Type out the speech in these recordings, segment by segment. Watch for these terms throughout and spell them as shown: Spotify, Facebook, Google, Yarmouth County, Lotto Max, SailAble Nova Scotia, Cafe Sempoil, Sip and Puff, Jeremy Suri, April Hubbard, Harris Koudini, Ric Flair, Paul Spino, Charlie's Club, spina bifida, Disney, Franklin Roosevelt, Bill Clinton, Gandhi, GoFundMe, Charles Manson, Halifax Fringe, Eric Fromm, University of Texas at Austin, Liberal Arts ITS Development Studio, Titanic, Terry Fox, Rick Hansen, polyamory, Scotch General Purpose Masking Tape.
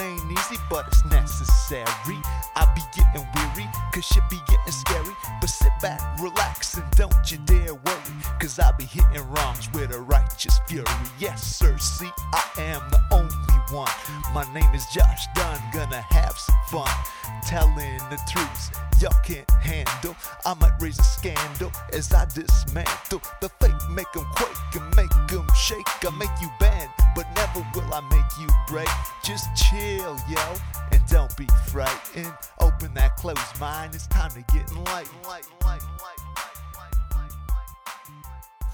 ain't easy, but it's necessary. I be getting weary, cause shit be getting scary. But sit back, relax, and don't you dare worry, cause I be hitting wrongs with a righteous fury. Yes, sir, see, I am the only one. My name is Josh Dunn, gonna have some fun telling the truth y'all can't handle. I might raise a scandal as I dismantle the fake, make them quake and make them shake. I make you bend, but never will I make you break. Just chill, yo, and don't be frightened. Open that closed mind, it's time to get enlightened.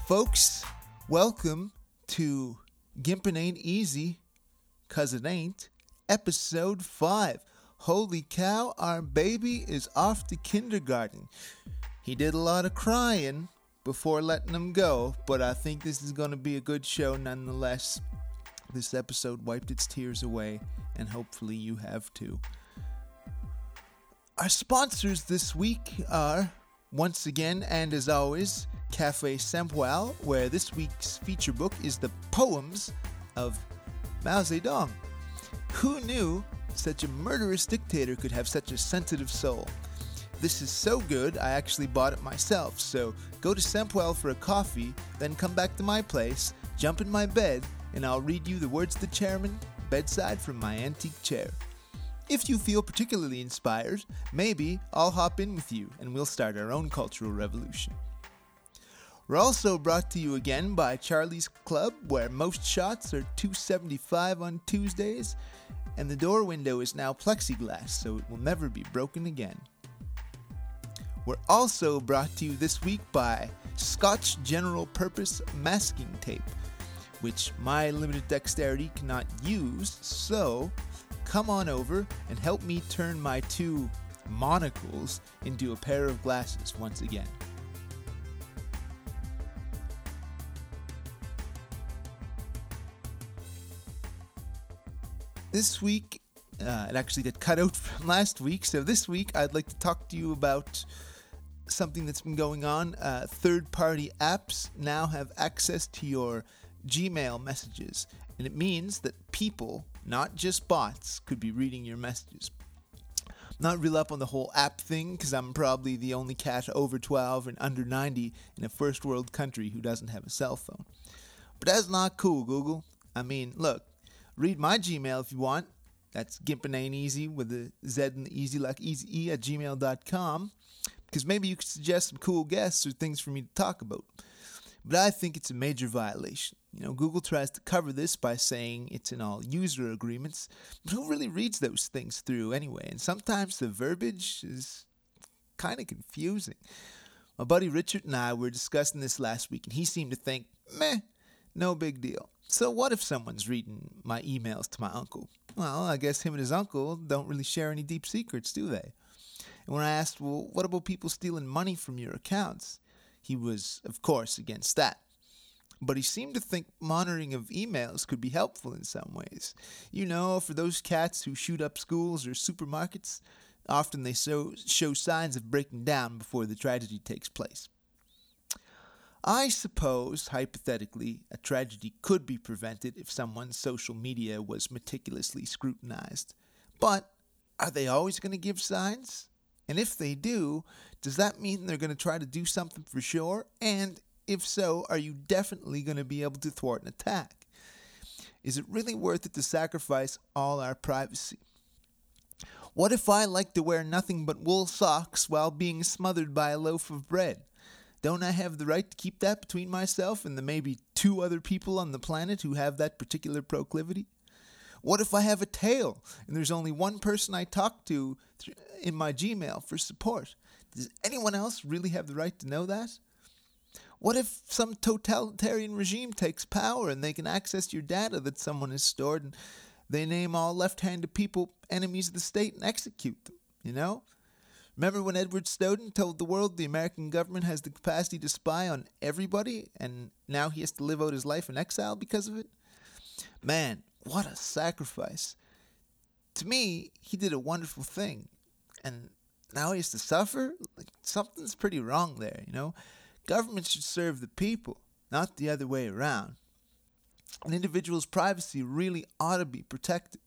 Folks, welcome to Gimpin' Ain't Easy, Cause It Ain't, Episode 5. Holy cow, our baby is off to kindergarten. He did a lot of crying before letting him go, but I think this is going to be a good show nonetheless. This episode wiped its tears away, and hopefully you have too. Our sponsors this week are, once again and as always, Cafe Sempoil, where this week's feature book is The Poems of Mao Zedong. Who knew such a murderous dictator could have such a sensitive soul? This is so good, I actually bought it myself. So go to Sempoil for a coffee, then come back to my place, jump in my bed, and I'll read you the words of the chairman, bedside from my antique chair. If you feel particularly inspired, maybe I'll hop in with you and we'll start our own cultural revolution. We're also brought to you again by Charlie's Club, where most shots are $2.75 on Tuesdays, and the door window is now plexiglass, so it will never be broken again. We're also brought to you this week by Scotch General Purpose Masking Tape, which my limited dexterity cannot use, so come on over and help me turn my two monocles into a pair of glasses once again. This week, it actually got cut out from last week, so this week I'd like to talk to you about something that's been going on. Third-party apps now have access to your Gmail messages, and it means that people, not just bots, could be reading your messages. I'm not real up on the whole app thing, because I'm probably the only cat over 12 and under 90 in a first-world country who doesn't have a cell phone. But that's not cool, Google. I mean, look, read my Gmail if you want. That's Gimpin' Ain't Easy with a Z and the easy like easy E at gmail.com, because maybe you could suggest some cool guests or things for me to talk about. But I think it's a major violation. You know, Google tries to cover this by saying it's in all user agreements, but who really reads those things through anyway? And sometimes the verbiage is kind of confusing. My buddy Richard and I were discussing this last week, and he seemed to think, meh, no big deal. So what if someone's reading my emails to my uncle? Well, I guess him and his uncle don't really share any deep secrets, do they? And when I asked, well, what about people stealing money from your accounts? He was, of course, against that. But he seemed to think monitoring of emails could be helpful in some ways. You know, for those cats who shoot up schools or supermarkets, often they show signs of breaking down before the tragedy takes place. I suppose, hypothetically, a tragedy could be prevented if someone's social media was meticulously scrutinized. But are they always going to give signs? And if they do, does that mean they're going to try to do something for sure? And if so, are you definitely going to be able to thwart an attack? Is it really worth it to sacrifice all our privacy? What if I like to wear nothing but wool socks while being smothered by a loaf of bread? Don't I have the right to keep that between myself and the maybe two other people on the planet who have that particular proclivity? What if I have a tail and there's only one person I talk to in my Gmail for support? Does anyone else really have the right to know that? What if some totalitarian regime takes power and they can access your data that someone has stored, and they name all left-handed people enemies of the state and execute them, you know? Remember when Edward Snowden told the world the American government has the capacity to spy on everybody, and now he has to live out his life in exile because of it? Man, what a sacrifice. To me, he did a wonderful thing, and now he has to suffer? Like, something's pretty wrong there, you know? Government should serve the people, not the other way around. An individual's privacy really ought to be protected.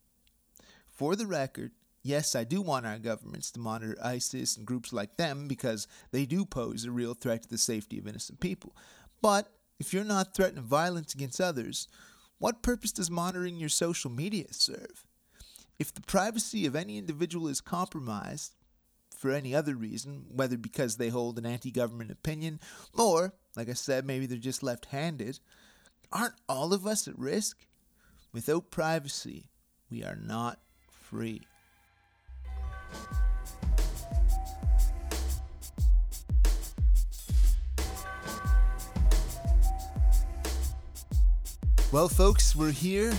For the record, yes, I do want our governments to monitor ISIS and groups like them because they do pose a real threat to the safety of innocent people. But if you're not threatening violence against others, what purpose does monitoring your social media serve? If the privacy of any individual is compromised for any other reason, whether because they hold an anti-government opinion or, like I said, maybe they're just left-handed, aren't all of us at risk? Without privacy, we are not free. Well, folks, we're here.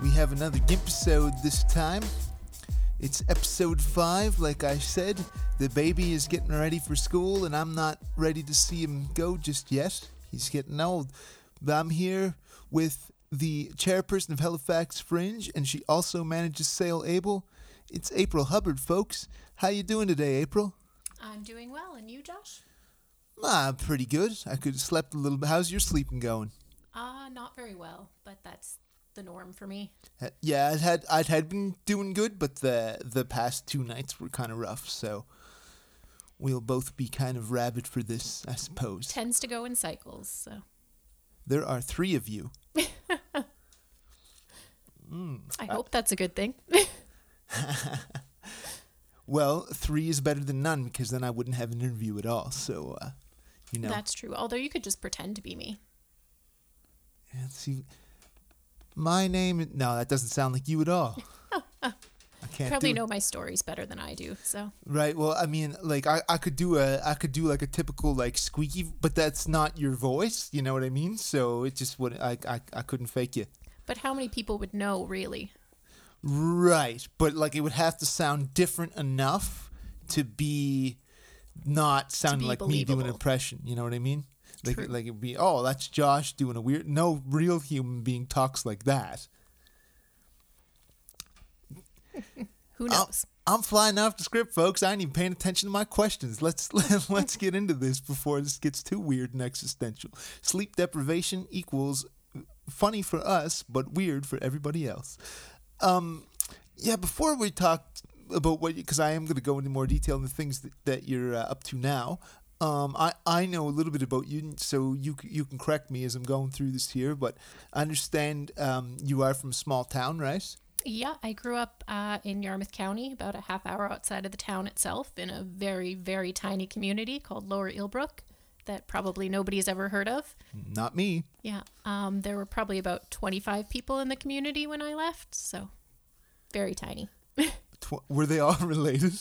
We have another Gimpisode this time. It's episode 5, like I said. The baby is getting ready for school, and I'm not ready to see him go just yet. He's getting old. But I'm here with the chairperson of Halifax Fringe, and she also manages SailAble. It's April Hubbard, folks. How you doing today, April? I'm doing well. And you, Josh? I'm pretty good. I could have slept a little bit. How's your sleeping going? Not very well, but that's the norm for me. Yeah, I'd had been doing good, but the past 2 nights were kind of rough, so we'll both be kind of rabid for this, I suppose. Tends to go in cycles, so. There are 3 of you. I hope that's a good thing. Well, 3 is better than none, because then I wouldn't have an interview at all, so, you know. That's true, although you could just pretend to be me. Let's see. My name... No, that doesn't sound like you at all. I can't probably know my stories better than I do, so... Right, well, I mean, like, I could do a typical, like, squeaky... But that's not your voice, you know what I mean? So it just wouldn't... I couldn't fake you. But how many people would know, really? Right, but, like, it would have to sound different enough to be not sounding like believable. Me doing an impression, you know what I mean? Like it'd be, oh, that's Josh doing a weird... No real human being talks like that. Who knows? I'm flying off the script, folks. I ain't even paying attention to my questions. Let's get into this before this gets too weird and existential. Sleep deprivation equals funny for us, but weird for everybody else. Yeah, before we talk about what... Because I am going to go into more detail on the things that you're up to now... I know a little bit about you, so you can correct me as I'm going through this here, but I understand you are from a small town, right? Yeah, I grew up in Yarmouth County, about a half hour outside of the town itself, in a very, very tiny community called Lower Eelbrook that probably nobody's ever heard of. Not me. Yeah, there were probably about 25 people in the community when I left, so very tiny. Were they all related?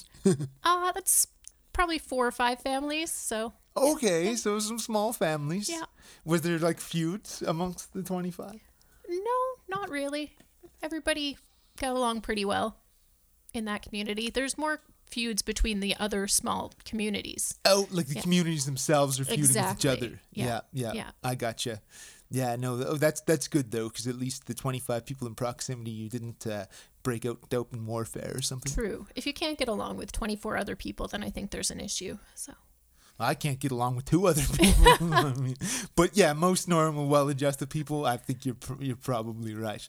That's... Probably 4 or 5 families, so. Okay, so some small families. Yeah. Was there, like, feuds amongst the 25? No, not really. Everybody got along pretty well in that community. There's more feuds between the other small communities. Oh, like the communities themselves are feuding with each other. Yeah. I gotcha. Yeah, no, that's good, though, because at least the 25 people in proximity, you didn't break out into open warfare or something. True. If you can't get along with 24 other people, then I think there's an issue. So I can't get along with 2 other people. I mean, but yeah, most normal, well-adjusted people, I think you're probably right.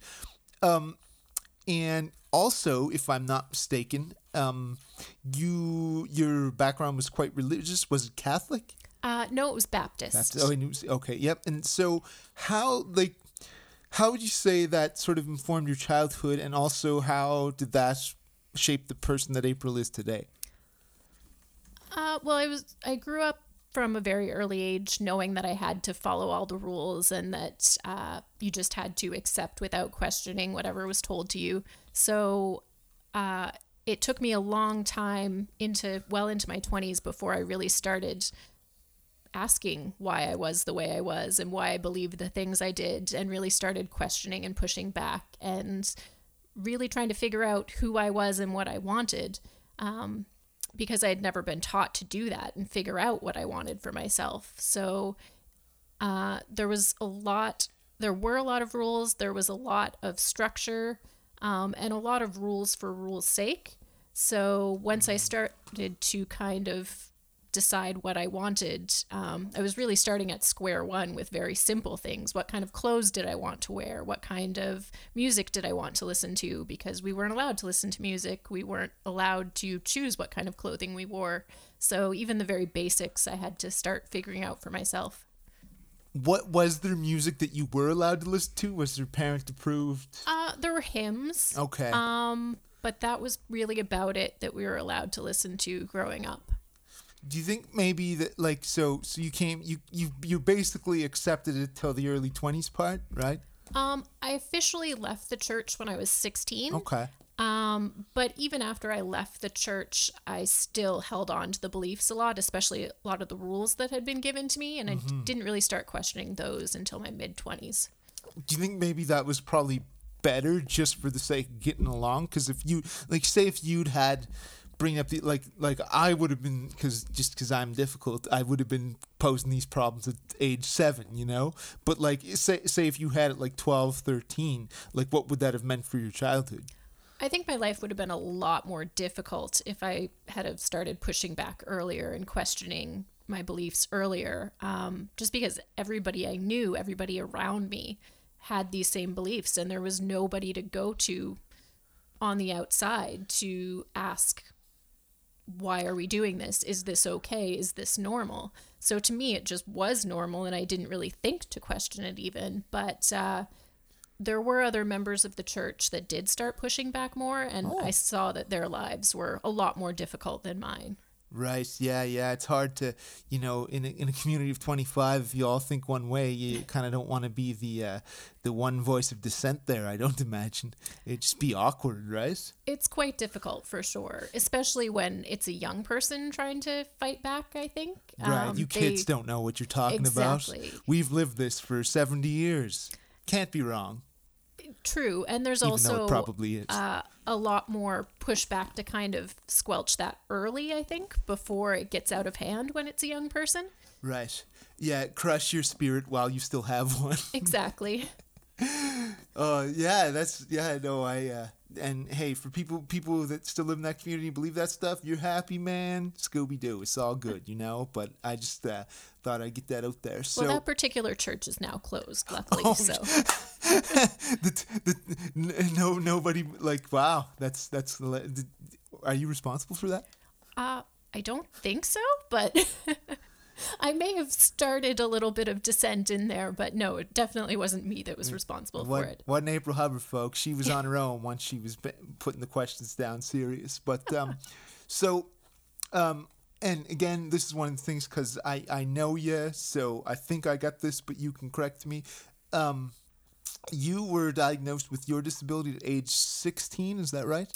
And also, if I'm not mistaken, your background was quite religious. Was it Catholic? No, it was Baptist. Baptist. Oh, and it was, okay, yep. And so how would you say that sort of informed your childhood, and also how did that shape the person that April is today? Well, I grew up from a very early age knowing that I had to follow all the rules and that you just had to accept without questioning whatever was told to you. So it took me a long time into my 20s before I really started asking why I was the way I was and why I believed the things I did, and really started questioning and pushing back and really trying to figure out who I was and what I wanted, because I had never been taught to do that and figure out what I wanted for myself. So there were a lot of rules, there was a lot of structure, and a lot of rules for rules' sake. So once I started to kind of decide what I wanted. I was really starting at square one with very simple things. What kind of clothes did I want to wear? What kind of music did I want to listen to? Because we weren't allowed to listen to music. We weren't allowed to choose what kind of clothing we wore. So even the very basics I had to start figuring out for myself. What was there music that you were allowed to listen to? Was there parent approved? There were hymns. Okay. But that was really about it that we were allowed to listen to growing up. Do you think maybe that, like, so you came, you basically accepted it till the early 20s part, right? I officially left the church when I was 16. Okay. But even after I left the church, I still held on to the beliefs a lot, especially a lot of the rules that had been given to me. And mm-hmm. I didn't really start questioning those until my mid-20s. Do you think maybe that was probably better just for the sake of getting along? Because if you, like, say if you'd had... bring up the like I would have been, because I'm difficult, I would have been posing these problems at age 7, you know, but like say if you had it like 12, 13, like what would that have meant for your childhood? I think my life would have been a lot more difficult if I had have started pushing back earlier and questioning my beliefs earlier, just because everybody I knew, everybody around me had these same beliefs, and there was nobody to go to on the outside to ask, why are we doing this? Is this okay? Is this normal? So to me, it just was normal, and I didn't really think to question it even. But there were other members of the church that did start pushing back more, and I saw that their lives were a lot more difficult than mine. Right. Yeah. It's hard to, you know, in a community of 25, if you all think one way, you kind of don't want to be the one voice of dissent there, I don't imagine. It'd just be awkward, right? It's quite difficult for sure, especially when it's a young person trying to fight back, I think. Right. You kids don't know what you're talking exactly. about. We've lived this for 70 years. Can't be wrong. True. And there's also probably a lot more pushback to kind of squelch that early, I think, before it gets out of hand when it's a young person. Right. Yeah. Crush your spirit while you still have one. Exactly. And hey, for people that still live in that community and believe that stuff, you're happy, man. Scooby-Doo. It's all good, you know? But I just thought I'd get that out there. So, well, that particular church is now closed, luckily. Oh, so nobody, like, wow, that's are you responsible for that? I don't think so, but I may have started a little bit of dissent in there, but no, it definitely wasn't me that was responsible for it. Wasn't April Hubbard, folks. She was on her own once she was putting the questions down serious. But and again, this is one of the things, because I know you, so I think I got this, but you can correct me. You were diagnosed with your disability at age 16, is that right?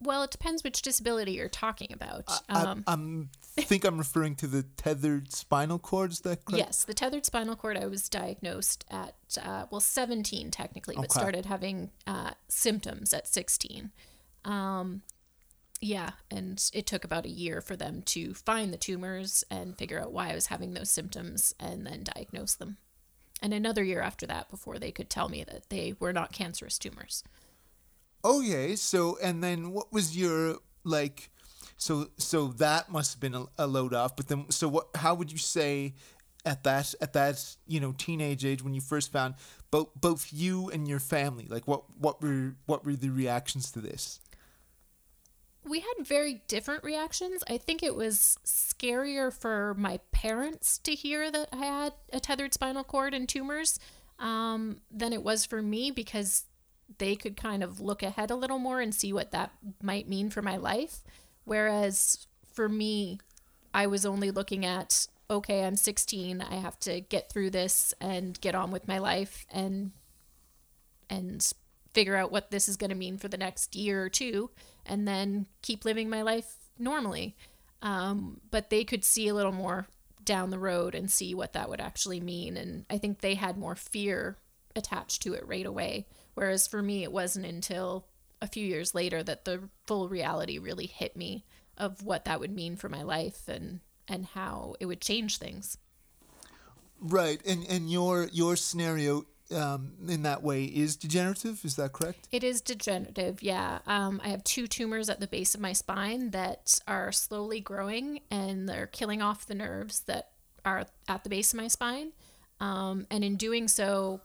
Well, it depends which disability you're talking about. I think I'm referring to the tethered spinal cord, is that correct? Yes, the tethered spinal cord. I was diagnosed at, 17 technically, but started having symptoms at 16. And it took about a year for them to find the tumors and figure out why I was having those symptoms and then diagnose them. And another year after that before they could tell me that they were not cancerous tumors. Okay, so, and then what was your, like, so that must have been a load off, but then, so what, how would you say at that, you know, teenage age when you first found both you and your family, like, what were the reactions to this? We had very different reactions. I think it was scarier for my parents to hear that I had a tethered spinal cord and tumors, than it was for me, because they could kind of look ahead a little more and see what that might mean for my life. Whereas for me, I was only looking at, okay, I'm 16. I have to get through this and get on with my life and figure out what this is going to mean for the next year or two, and then keep living my life normally. But they could see a little more down the road and see what that would actually mean. And I think they had more fear attached to it right away. Whereas for me, it wasn't until a few years later that the full reality really hit me of what that would mean for my life and how it would change things. Right. And your scenario in that way is degenerative. Is that correct? It is degenerative, yeah. I have two tumors at the base of my spine that are slowly growing, and they're killing off the nerves that are at the base of my spine. And in doing so,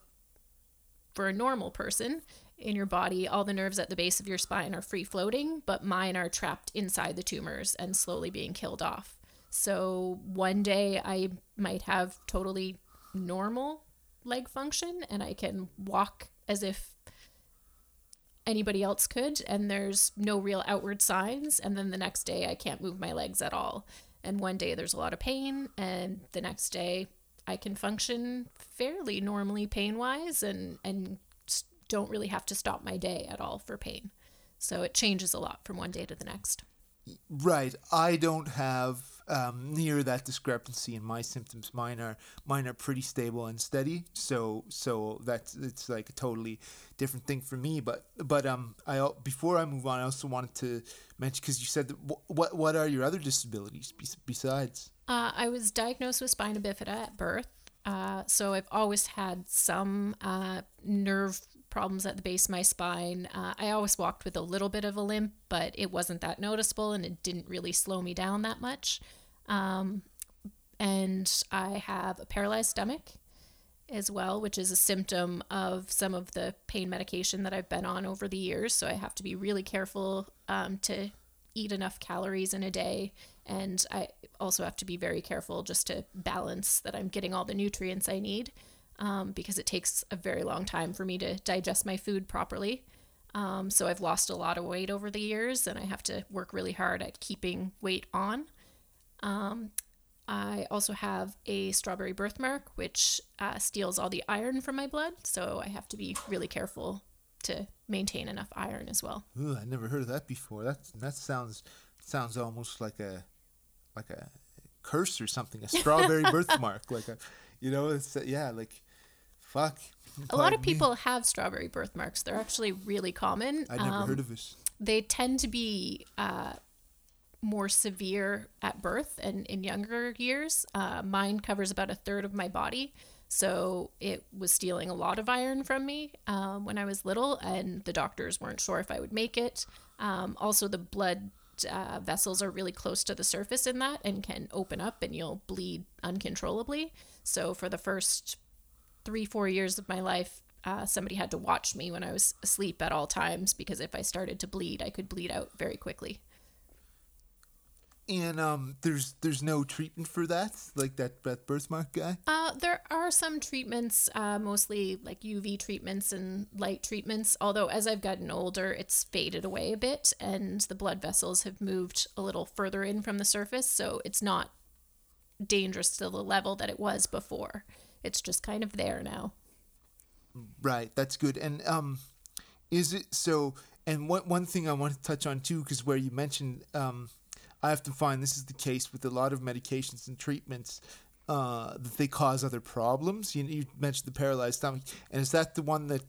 for a normal person in your body, all the nerves at the base of your spine are free floating, but mine are trapped inside the tumors and slowly being killed off. So one day I might have totally normal leg function and I can walk as if anybody else could, and there's no real outward signs. And then the next day I can't move my legs at all. And one day there's a lot of pain, and the next day I can function fairly normally pain-wise and don't really have to stop my day at all for pain. So it changes a lot from one day to the next. Right. I don't have near that discrepancy in my symptoms. Mine are pretty stable and steady. So that's, it's like a totally different thing for me. But I, before I move on, I also wanted to mention, because you said that, what are your other disabilities besides? I was diagnosed with spina bifida at birth. So I've always had some nerve problems at the base of my spine. I always walked with a little bit of a limp, but it wasn't that noticeable and it didn't really slow me down that much. And I have a paralyzed stomach as well, which is a symptom of some of the pain medication that I've been on over the years. So I have to be really careful to eat enough calories in a day. And I also have to be very careful just to balance that I'm getting all the nutrients I need, because it takes a very long time for me to digest my food properly. So I've lost a lot of weight over the years, and I have to work really hard at keeping weight on. I also have a strawberry birthmark, which steals all the iron from my blood. So I have to be really careful to maintain enough iron as well. Ooh, I never heard of that before. That sounds almost like a curse or something, a strawberry birthmark, like a, you know, it's, yeah, like, fuck. A lot of people have strawberry birthmarks. They're actually really common. I never heard of this. They tend to be more severe at birth and in younger years. Mine covers about a third of my body, so it was stealing a lot of iron from me when I was little, and the doctors weren't sure if I would make it. Also, the blood vessels are really close to the surface in that and can open up and you'll bleed uncontrollably. So for the first 3-4 years of my life, somebody had to watch me when I was asleep at all times, because if I started to bleed, I could bleed out very quickly. And there's no treatment for that, like that birthmark guy? There are some treatments, mostly like UV treatments and light treatments, although as I've gotten older, it's faded away a bit, and the blood vessels have moved a little further in from the surface, so it's not dangerous to the level that it was before. It's just kind of there now. Right, that's good. And is it so, and one thing I want to touch on too, because where you mentioned... I often find this is the case with a lot of medications and treatments, that they cause other problems. You mentioned the paralyzed stomach. And is that the one that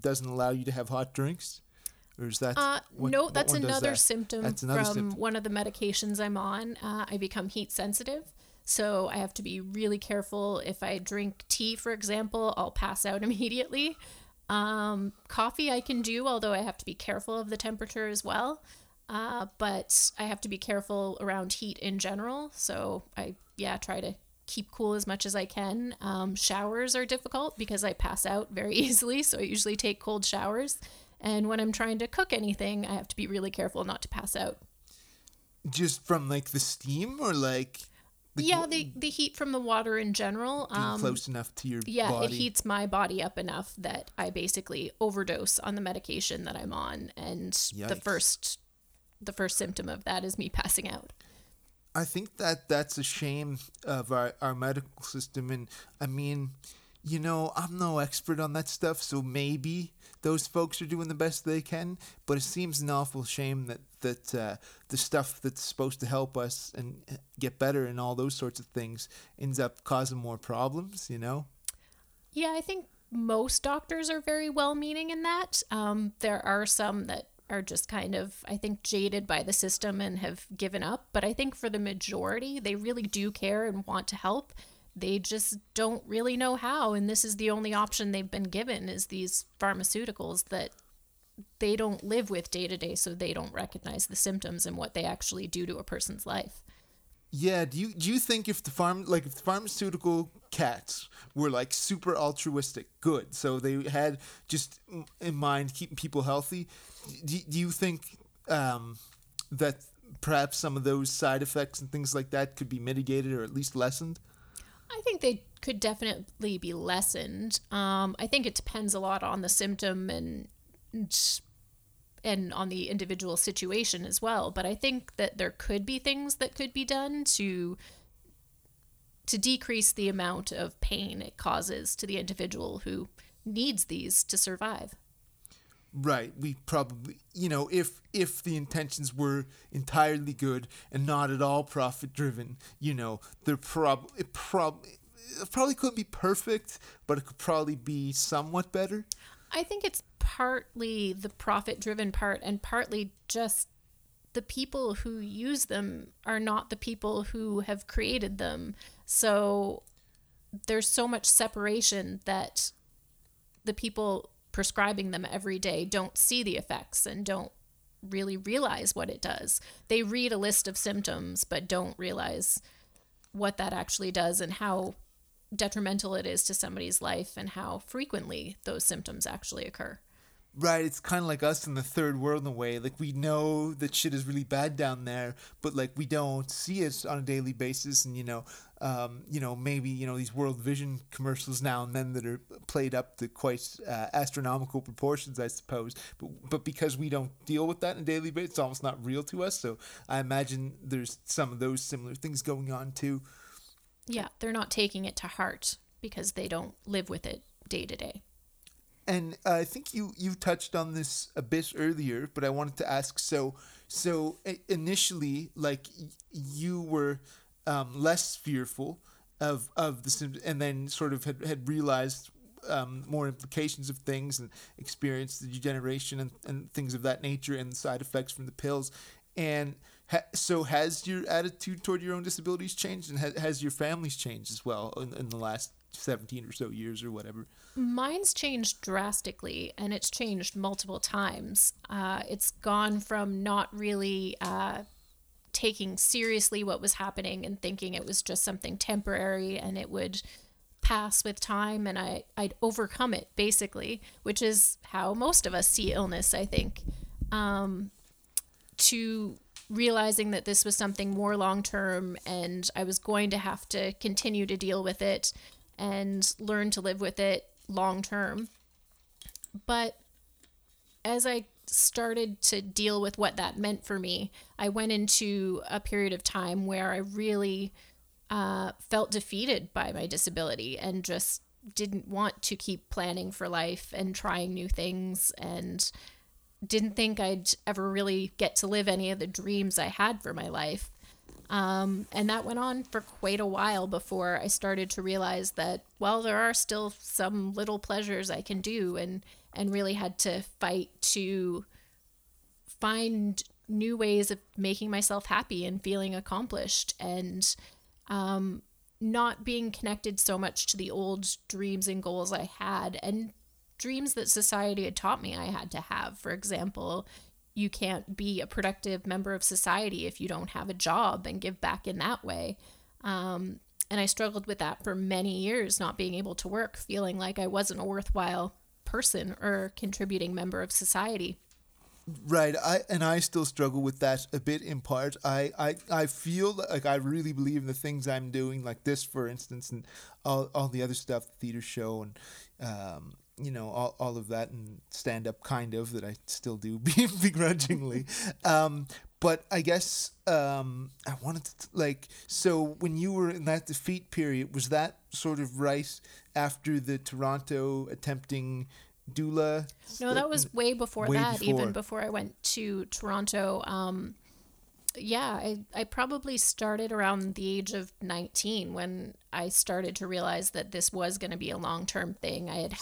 doesn't allow you to have hot drinks? Or is that... no, that's another symptom from one of the medications I'm on. I become heat sensitive. So I have to be really careful. If I drink tea, for example, I'll pass out immediately. Coffee I can do, although I have to be careful of the temperature as well. But I have to be careful around heat in general. So I try to keep cool as much as I can. Showers are difficult because I pass out very easily. So I usually take cold showers. And when I'm trying to cook anything, I have to be really careful not to pass out. Just from like the steam or like... The heat from the water in general. Being close enough to your body. Yeah, it heats my body up enough that I basically overdose on the medication that I'm on. And yikes. The first symptom of that is me passing out. I think that's a shame of our medical system. And I mean, you know, I'm no expert on that stuff, so maybe those folks are doing the best they can, but it seems an awful shame that the stuff that's supposed to help us and get better and all those sorts of things ends up causing more problems, you know? Yeah, I think most doctors are very well-meaning in that. There are some that are just kind of, I think, jaded by the system and have given up. But I think for the majority, they really do care and want to help. They just don't really know how, and this is the only option they've been given, is these pharmaceuticals that they don't live with day to day, so they don't recognize the symptoms and what they actually do to a person's life. Yeah, do you think if the pharmaceutical cats were like super altruistic, good, so they had just in mind keeping people healthy, do you think that perhaps some of those side effects and things like that could be mitigated or at least lessened? I think they could definitely be lessened. I think it depends a lot on the symptom and on the individual situation as well. But I think that there could be things that could be done to decrease the amount of pain it causes to the individual who needs these to survive. Right. We probably, if the intentions were entirely good and not at all profit driven, it probably couldn't be perfect, but it could probably be somewhat better. I think it's partly the profit driven part and partly just the people who use them are not the people who have created them. So there's so much separation that the people prescribing them every day don't see the effects and don't really realize what it does. They read a list of symptoms but don't realize what that actually does and how detrimental it is to somebody's life and how frequently those symptoms actually occur. Right, it's kind of like us in the third world in a way. Like, we know that shit is really bad down there, but like we don't see it on a daily basis. And maybe these World Vision commercials now and then that are played up to quite astronomical proportions, I suppose. But because we don't deal with that on a daily basis, it's almost not real to us. So I imagine there's some of those similar things going on too. Yeah, they're not taking it to heart because they don't live with it day to day. And I think you touched on this a bit earlier, but I wanted to ask, so initially, like, you were less fearful of the symptoms and then sort of had realized more implications of things and experienced the degeneration and things of that nature and the side effects from the pills. And so has your attitude toward your own disabilities changed, and has your family's changed as well in the last 17 or so years or whatever? Mine's changed drastically, and it's changed multiple times. It's gone from not really taking seriously what was happening and thinking it was just something temporary and it would pass with time and I'd overcome it, basically, which is how most of us see illness, I think, to realizing that this was something more long-term and I was going to have to continue to deal with it and learn to live with it long term. But as I started to deal with what that meant for me, I went into a period of time where I really felt defeated by my disability and just didn't want to keep planning for life and trying new things, and didn't think I'd ever really get to live any of the dreams I had for my life. And that went on for quite a while before I started to realize that, well, there are still some little pleasures I can do, and really had to fight to find new ways of making myself happy and feeling accomplished, and not being connected so much to the old dreams and goals I had, and dreams that society had taught me I had to have. For example, you can't be a productive member of society if you don't have a job and give back in that way. And I struggled with that for many years, not being able to work, feeling like I wasn't a worthwhile person or contributing member of society. Right. I still struggle with that a bit in part. I feel like I really believe in the things I'm doing, like this, for instance, and all the other stuff, the theater show and, all of that, and stand-up kind of that I still do begrudgingly. But I guess I wanted to, so when you were in that defeat period, was that sort of right after the Toronto attempting doula? No, that was way before. Even before I went to Toronto. I probably started around the age of 19 when I started to realize that this was going to be a long-term thing. I had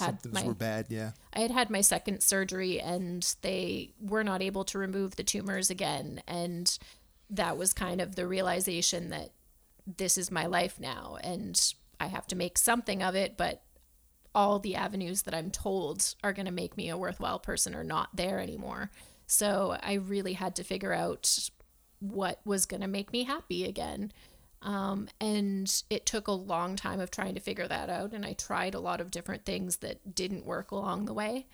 had my second surgery, and they were not able to remove the tumors again. And that was kind of the realization that this is my life now, and I have to make something of it, but all the avenues that I'm told are going to make me a worthwhile person are not there anymore. So I really had to figure out what was going to make me happy again. And it took a long time of trying to figure that out. And I tried a lot of different things that didn't work along the way.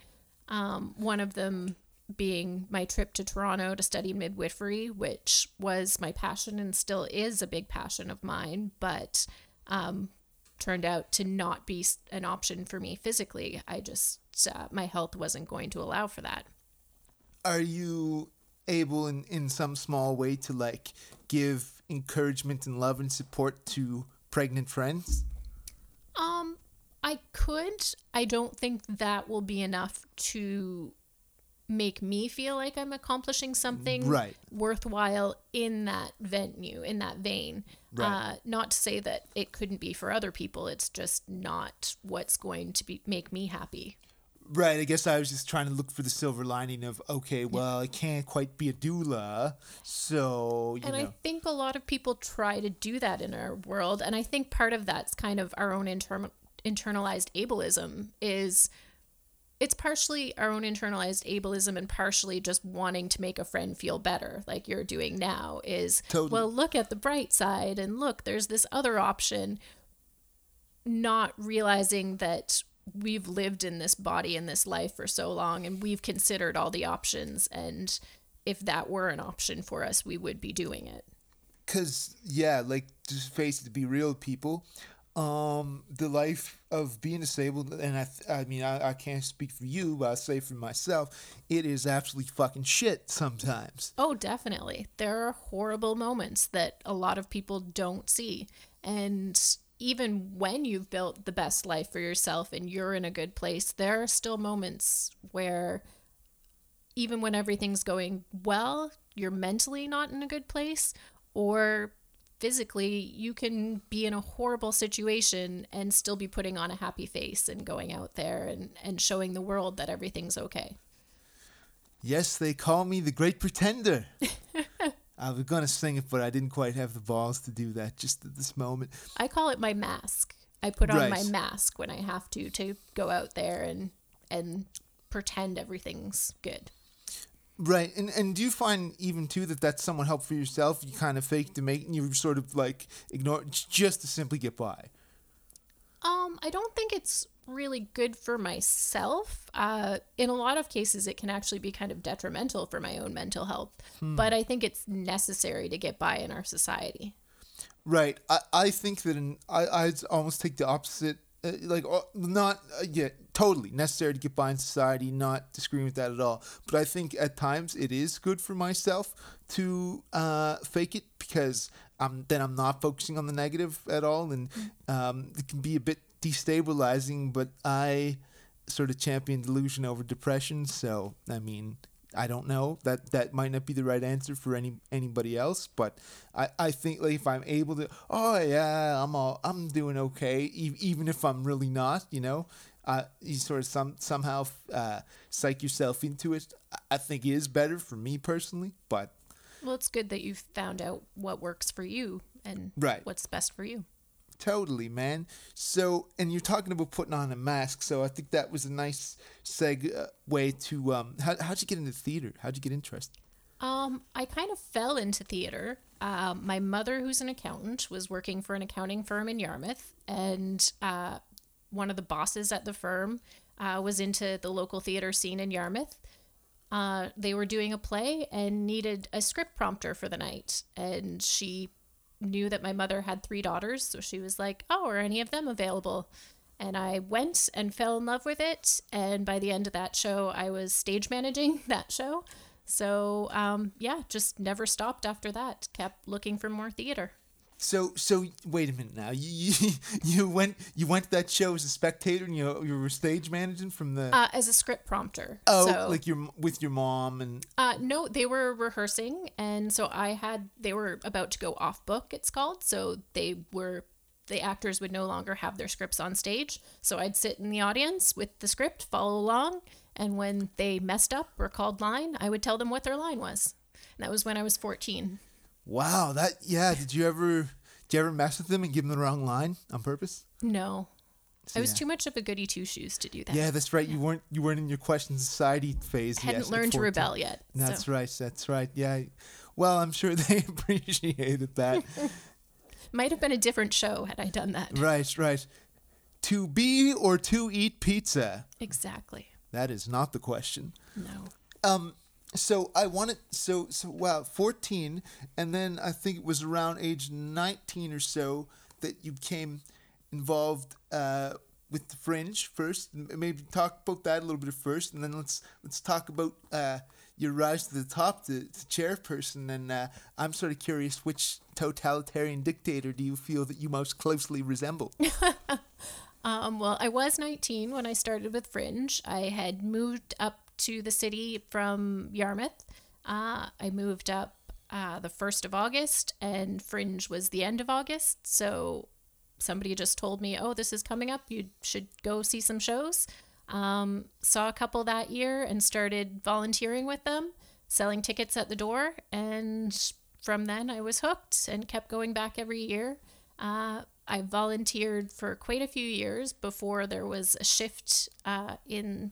One of them being my trip to Toronto to study midwifery, which was my passion and still is a big passion of mine, but turned out to not be an option for me physically. I just, my health wasn't going to allow for that. Are you able in some small way to like give encouragement and love and support to pregnant friends? I could. I don't think that will be enough to make me feel like I'm accomplishing something worthwhile in that venue, in that vein. Right. Not to say that it couldn't be for other people. It's just not what's going to be make me happy. Right. I guess I was just trying to look for the silver lining of, okay, well, I can't quite be a doula. So, you know. I think a lot of people try to do that in our world. And I think part of that's kind of our own internalized ableism is... It's partially our own internalized ableism and partially just wanting to make a friend feel better, like you're doing now, is, well, look at the bright side and look, there's this other option, not realizing that we've lived in this body and this life for so long and we've considered all the options. And if that were an option for us, we would be doing it. Because, yeah, like, just face it, to be real, people. The life of being disabled, and I mean, I can't speak for you, but I'll say for myself, it is absolutely fucking shit sometimes. Oh, definitely. There are horrible moments that a lot of people don't see. And even when you've built the best life for yourself and you're in a good place, there are still moments where even when everything's going well, you're mentally not in a good place, or physically, you can be in a horrible situation and still be putting on a happy face and going out there and showing the world that everything's okay. Yes, they call me the Great Pretender. I was going to sing it, but I didn't quite have the balls to do that just at this moment. I call it my mask. I put on my mask when I have to go out there and pretend everything's good. Right, and do you find even too that that's somewhat helpful for yourself? You kind of fake to make, and you sort of like ignore it just to simply get by. I don't think it's really good for myself. In a lot of cases, it can actually be kind of detrimental for my own mental health. But I think it's necessary to get by in our society. Right, I think that I almost take the opposite. Totally necessary to get by in society, not disagreeing with that at all. But I think at times it is good for myself to fake it, because then I'm not focusing on the negative at all, and it can be a bit destabilizing, but I sort of champion delusion over depression, so I mean, I don't know. That might not be the right answer for anybody else, but I think like if I'm able to, I'm doing okay, even if I'm really not, you know, you sort of somehow psych yourself into it. I think it is better for me personally, but. Well, it's good that you've found out what works for you and what's best for you. Totally, man. So, and you're talking about putting on a mask, so I think that was a nice segue to how'd you get into theater? How'd you get interested? I kind of fell into theater. My mother, who's an accountant, was working for an accounting firm in Yarmouth, and one of the bosses at the firm was into the local theater scene in Yarmouth. They were doing a play and needed a script prompter for the night, and she knew that my mother had 3 daughters, so she was like, oh, are any of them available? And I went and fell in love with it, and by the end of that show I was stage managing that show. So just never stopped after that, kept looking for more theater. So wait a minute now, you went to that show as a spectator, and you were stage managing from the as a script prompter. Like you're with your mom and no, they were rehearsing, and so they were about to go off book, it's called, so the actors would no longer have their scripts on stage, so I'd sit in the audience with the script, follow along, and when they messed up or called line, I would tell them what their line was, and that was when I was 14. Wow, did you ever Do you ever mess with them and give them the wrong line on purpose? No. So, I was too much of a goody two shoes to do that. Yeah, that's right. Yeah. You weren't in your question society phase. Hadn't learned to rebel yet. That's right. Yeah. Well, I'm sure they appreciated that. Might have been a different show had I done that. Right. To be or to eat pizza? Exactly. That is not the question. No. So I wanted, so 14, and then I think it was around age 19 or so that you became involved with the Fringe first. Maybe talk about that a little bit first, and then let's talk about your rise to the top, to chairperson. And I'm sort of curious, which totalitarian dictator do you feel that you most closely resemble? Well, I was 19 when I started with Fringe. I had moved up to the city from Yarmouth. I moved up the 1st of August, and Fringe was the end of August. So somebody just told me, oh, this is coming up. You should go see some shows. Saw a couple that year and started volunteering with them, selling tickets at the door. And from then I was hooked and kept going back every year. I volunteered for quite a few years before there was a shift in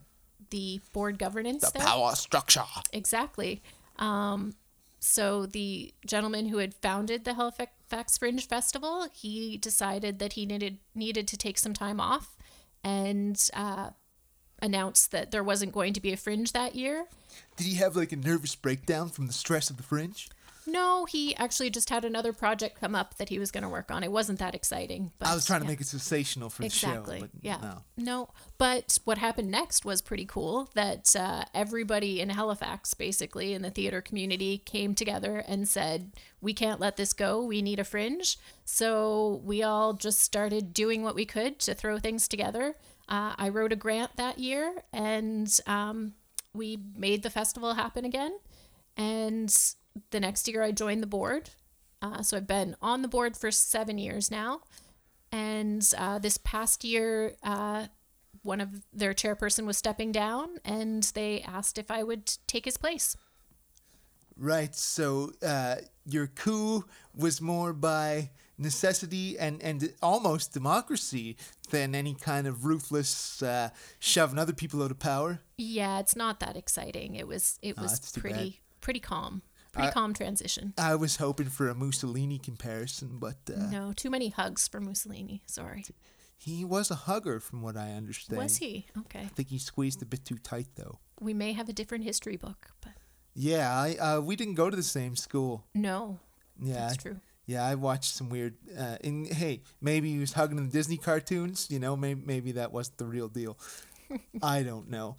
the board governance. The power structure. Exactly. So the gentleman who had founded the Halifax Fringe Festival, he decided that he needed to take some time off and announced that there wasn't going to be a Fringe that year. Did he have like a nervous breakdown from the stress of the Fringe? No, he actually just had another project come up that he was going to work on. It wasn't that exciting. But I was trying to make it sensational for the show. Exactly, yeah. No, but what happened next was pretty cool, that everybody in Halifax, basically, in the theater community, came together and said, we can't let this go. We need a Fringe. So we all just started doing what we could to throw things together. I wrote a grant that year, and we made the festival happen again. And the next year I joined the board. So I've been on the board for 7 years now. And this past year, one of their chairperson was stepping down, and they asked if I would take his place. Right. So your coup was more by necessity and almost democracy than any kind of ruthless shoving other people out of power. Yeah, it's not that exciting. It was pretty calm. Pretty calm transition. I was hoping for a Mussolini comparison, but no, too many hugs for Mussolini. Sorry. He was a hugger, from what I understand. Was he? Okay. I think he squeezed a bit too tight, though. We may have a different history book, but yeah, we didn't go to the same school. No. Yeah, that's true. Yeah, I watched some weird. And hey, maybe he was hugging in the Disney cartoons. You know, maybe that wasn't the real deal. I don't know.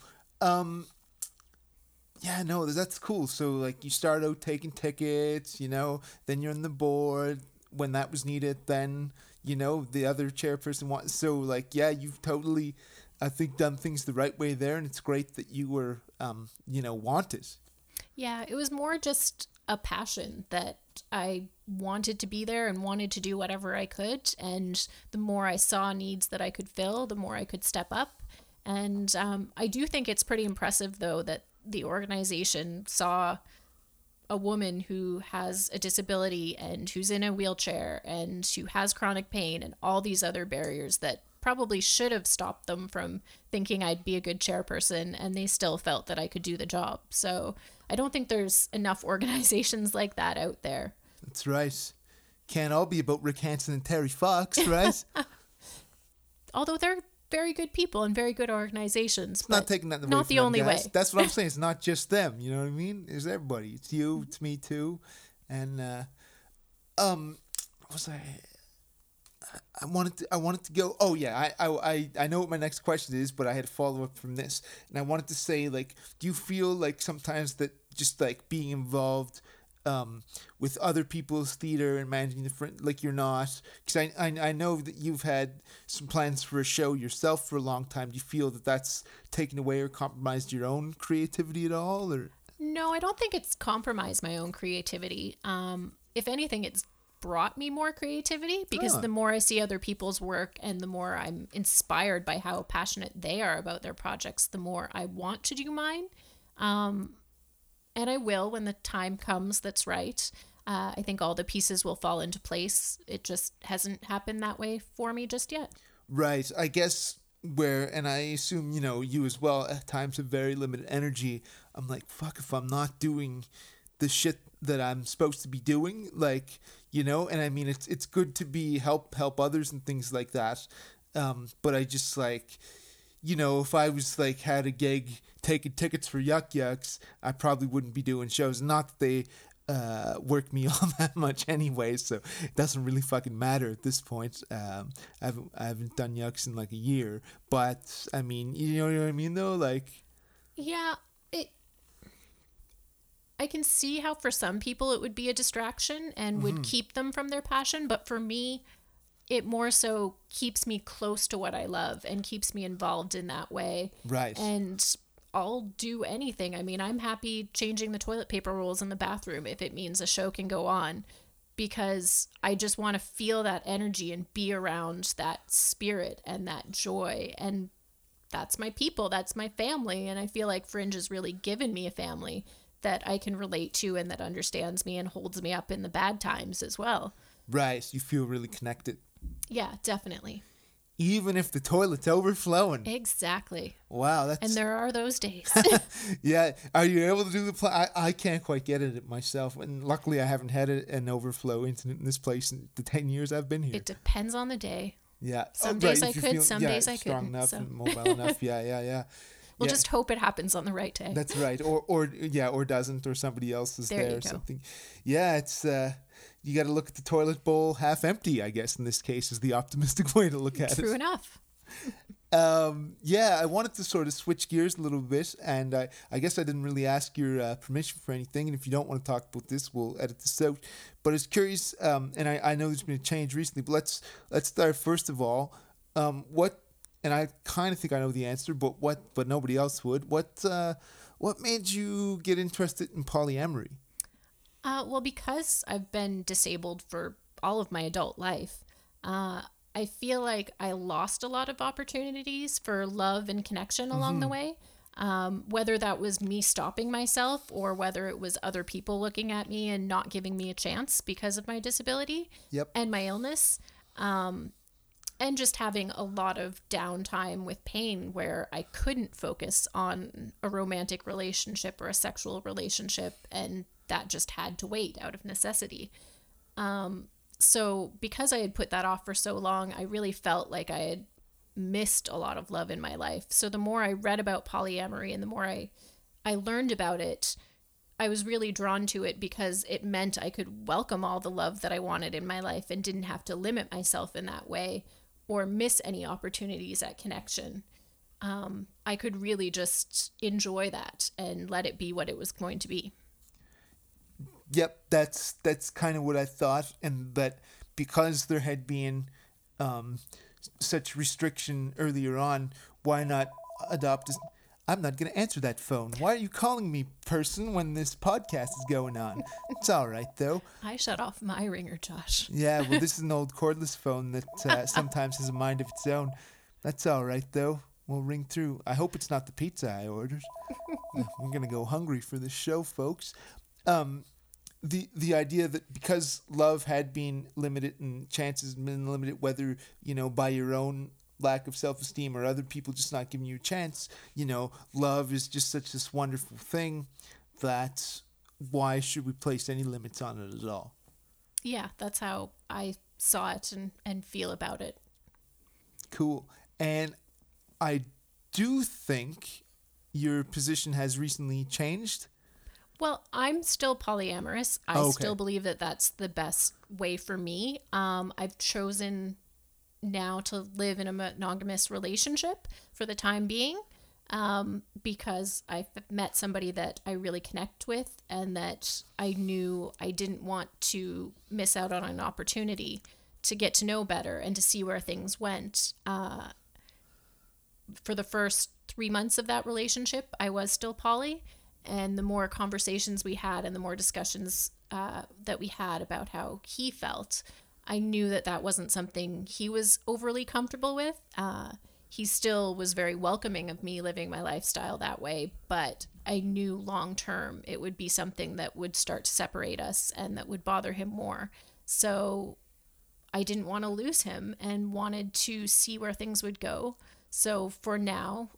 Yeah, no, that's cool. So, like, you start out taking tickets, you know, then you're on the board when that was needed. Then, you know, the other chairperson wants. So, like, yeah, you've totally, I think, done things the right way there. And it's great that you were, you know, wanted. Yeah, it was more just a passion that I wanted to be there and wanted to do whatever I could. And the more I saw needs that I could fill, the more I could step up. And I do think it's pretty impressive, though, that the organization saw a woman who has a disability and who's in a wheelchair and who has chronic pain and all these other barriers that probably should have stopped them from thinking I'd be a good chairperson, and they still felt that I could do the job. So I don't think there's enough organizations like that out there. That's right. Can't all be about Rick Hansen and Terry Fox, right? Although they're very good people and very good organizations. It's not taking that away. Not the only way. That's what I'm saying. It's not just them. You know what I mean? It's everybody. It's you. It's me too. And I wanted to go. Oh yeah, I know what my next question is, but I had a follow up from this, and I wanted to say, like, do you feel like sometimes that just like being involved with other people's theater and managing the front, like you're not, because I know that you've had some plans for a show yourself for a long time. Do you feel that that's taken away or compromised your own creativity at all? Or no, I don't think it's compromised my own creativity. If anything, it's brought me more creativity, because the more I see other people's work and the more I'm inspired by how passionate they are about their projects, the more I want to do mine. And I will when the time comes that's right. I think all the pieces will fall into place. It just hasn't happened that way for me just yet. Right. I guess and I assume, you know, you as well, at times have very limited energy. I'm like, fuck, if I'm not doing the shit that I'm supposed to be doing, like, you know, and I mean, it's good to be help others and things like that. But I just, like, you know, if I was like had a gig taking tickets for Yuck Yucks, I probably wouldn't be doing shows. Not that they work me all that much anyway, so it doesn't really fucking matter at this point. I haven't done Yucks in like a year, but I mean, you know what I mean though, like, yeah, I can see how for some people it would be a distraction and would keep them from their passion, but for me it more so keeps me close to what I love and keeps me involved in that way, right? And I'll do anything. I mean, I'm happy changing the toilet paper rolls in the bathroom if it means a show can go on, because I just want to feel that energy and be around that spirit and that joy. And that's my people. That's my family. And I feel like Fringe has really given me a family that I can relate to and that understands me and holds me up in the bad times as well. Right. You feel really connected. Yeah, definitely. Even if the toilet's overflowing. Exactly. Wow. And there are those days. Yeah. Are you able to do the... I can't quite get at it myself. And luckily, I haven't had an overflow incident in this place in the 10 years I've been here. It depends on the day. Yeah. Some days I could, some days I couldn't. Strong enough and mobile enough. Yeah. We'll just hope it happens on the right day. That's right. Or doesn't, or somebody else is there or something. Yeah, it's... you got to look at the toilet bowl half empty, I guess, in this case, is the optimistic way to look at it. True enough. I wanted to sort of switch gears a little bit, and I guess I didn't really ask your permission for anything, and if you don't want to talk about this, we'll edit this out. But I was curious, and I know there's been a change recently, but let's start first of all, and I kind of think I know the answer, but nobody else would. What made you get interested in polyamory? Because I've been disabled for all of my adult life, I feel like I lost a lot of opportunities for love and connection along the way, whether that was me stopping myself or whether it was other people looking at me and not giving me a chance because of my disability and my illness, and just having a lot of downtime with pain where I couldn't focus on a romantic relationship or a sexual relationship, and that just had to wait out of necessity. So because I had put that off for so long, I really felt like I had missed a lot of love in my life. So the more I read about polyamory and the more I learned about it, I was really drawn to it because it meant I could welcome all the love that I wanted in my life and didn't have to limit myself in that way or miss any opportunities at connection. I could really just enjoy that and let it be what it was going to be. Yep, that's kind of what I thought, and that because there had been such restriction earlier on, why not adopt this? I'm not going to answer that phone. Why are you calling me, person, when this podcast is going on? It's all right, though. I shut off my ringer, Josh. Yeah, well, this is an old cordless phone that sometimes has a mind of its own. That's all right, though. We'll ring through. I hope it's not the pizza I ordered. I'm going to go hungry for this show, folks. The idea that because love had been limited and chances had been limited, whether, you know, by your own lack of self-esteem or other people just not giving you a chance, you know, love is just such this wonderful thing that why should we place any limits on it at all? Yeah, that's how I saw it and feel about it. Cool. And I do think your position has recently changed. Well, I'm still polyamorous. I still believe that that's the best way for me. I've chosen now to live in a monogamous relationship for the time being, because I've met somebody that I really connect with and that I knew I didn't want to miss out on an opportunity to get to know better and to see where things went. For the first 3 months of that relationship, I was still poly. And the more conversations we had and the more discussions that we had about how he felt, I knew that that wasn't something he was overly comfortable with. he still was very welcoming of me living my lifestyle that way, but I knew long term it would be something that would start to separate us and that would bother him more. So I didn't want to lose him and wanted to see where things would go. So for now,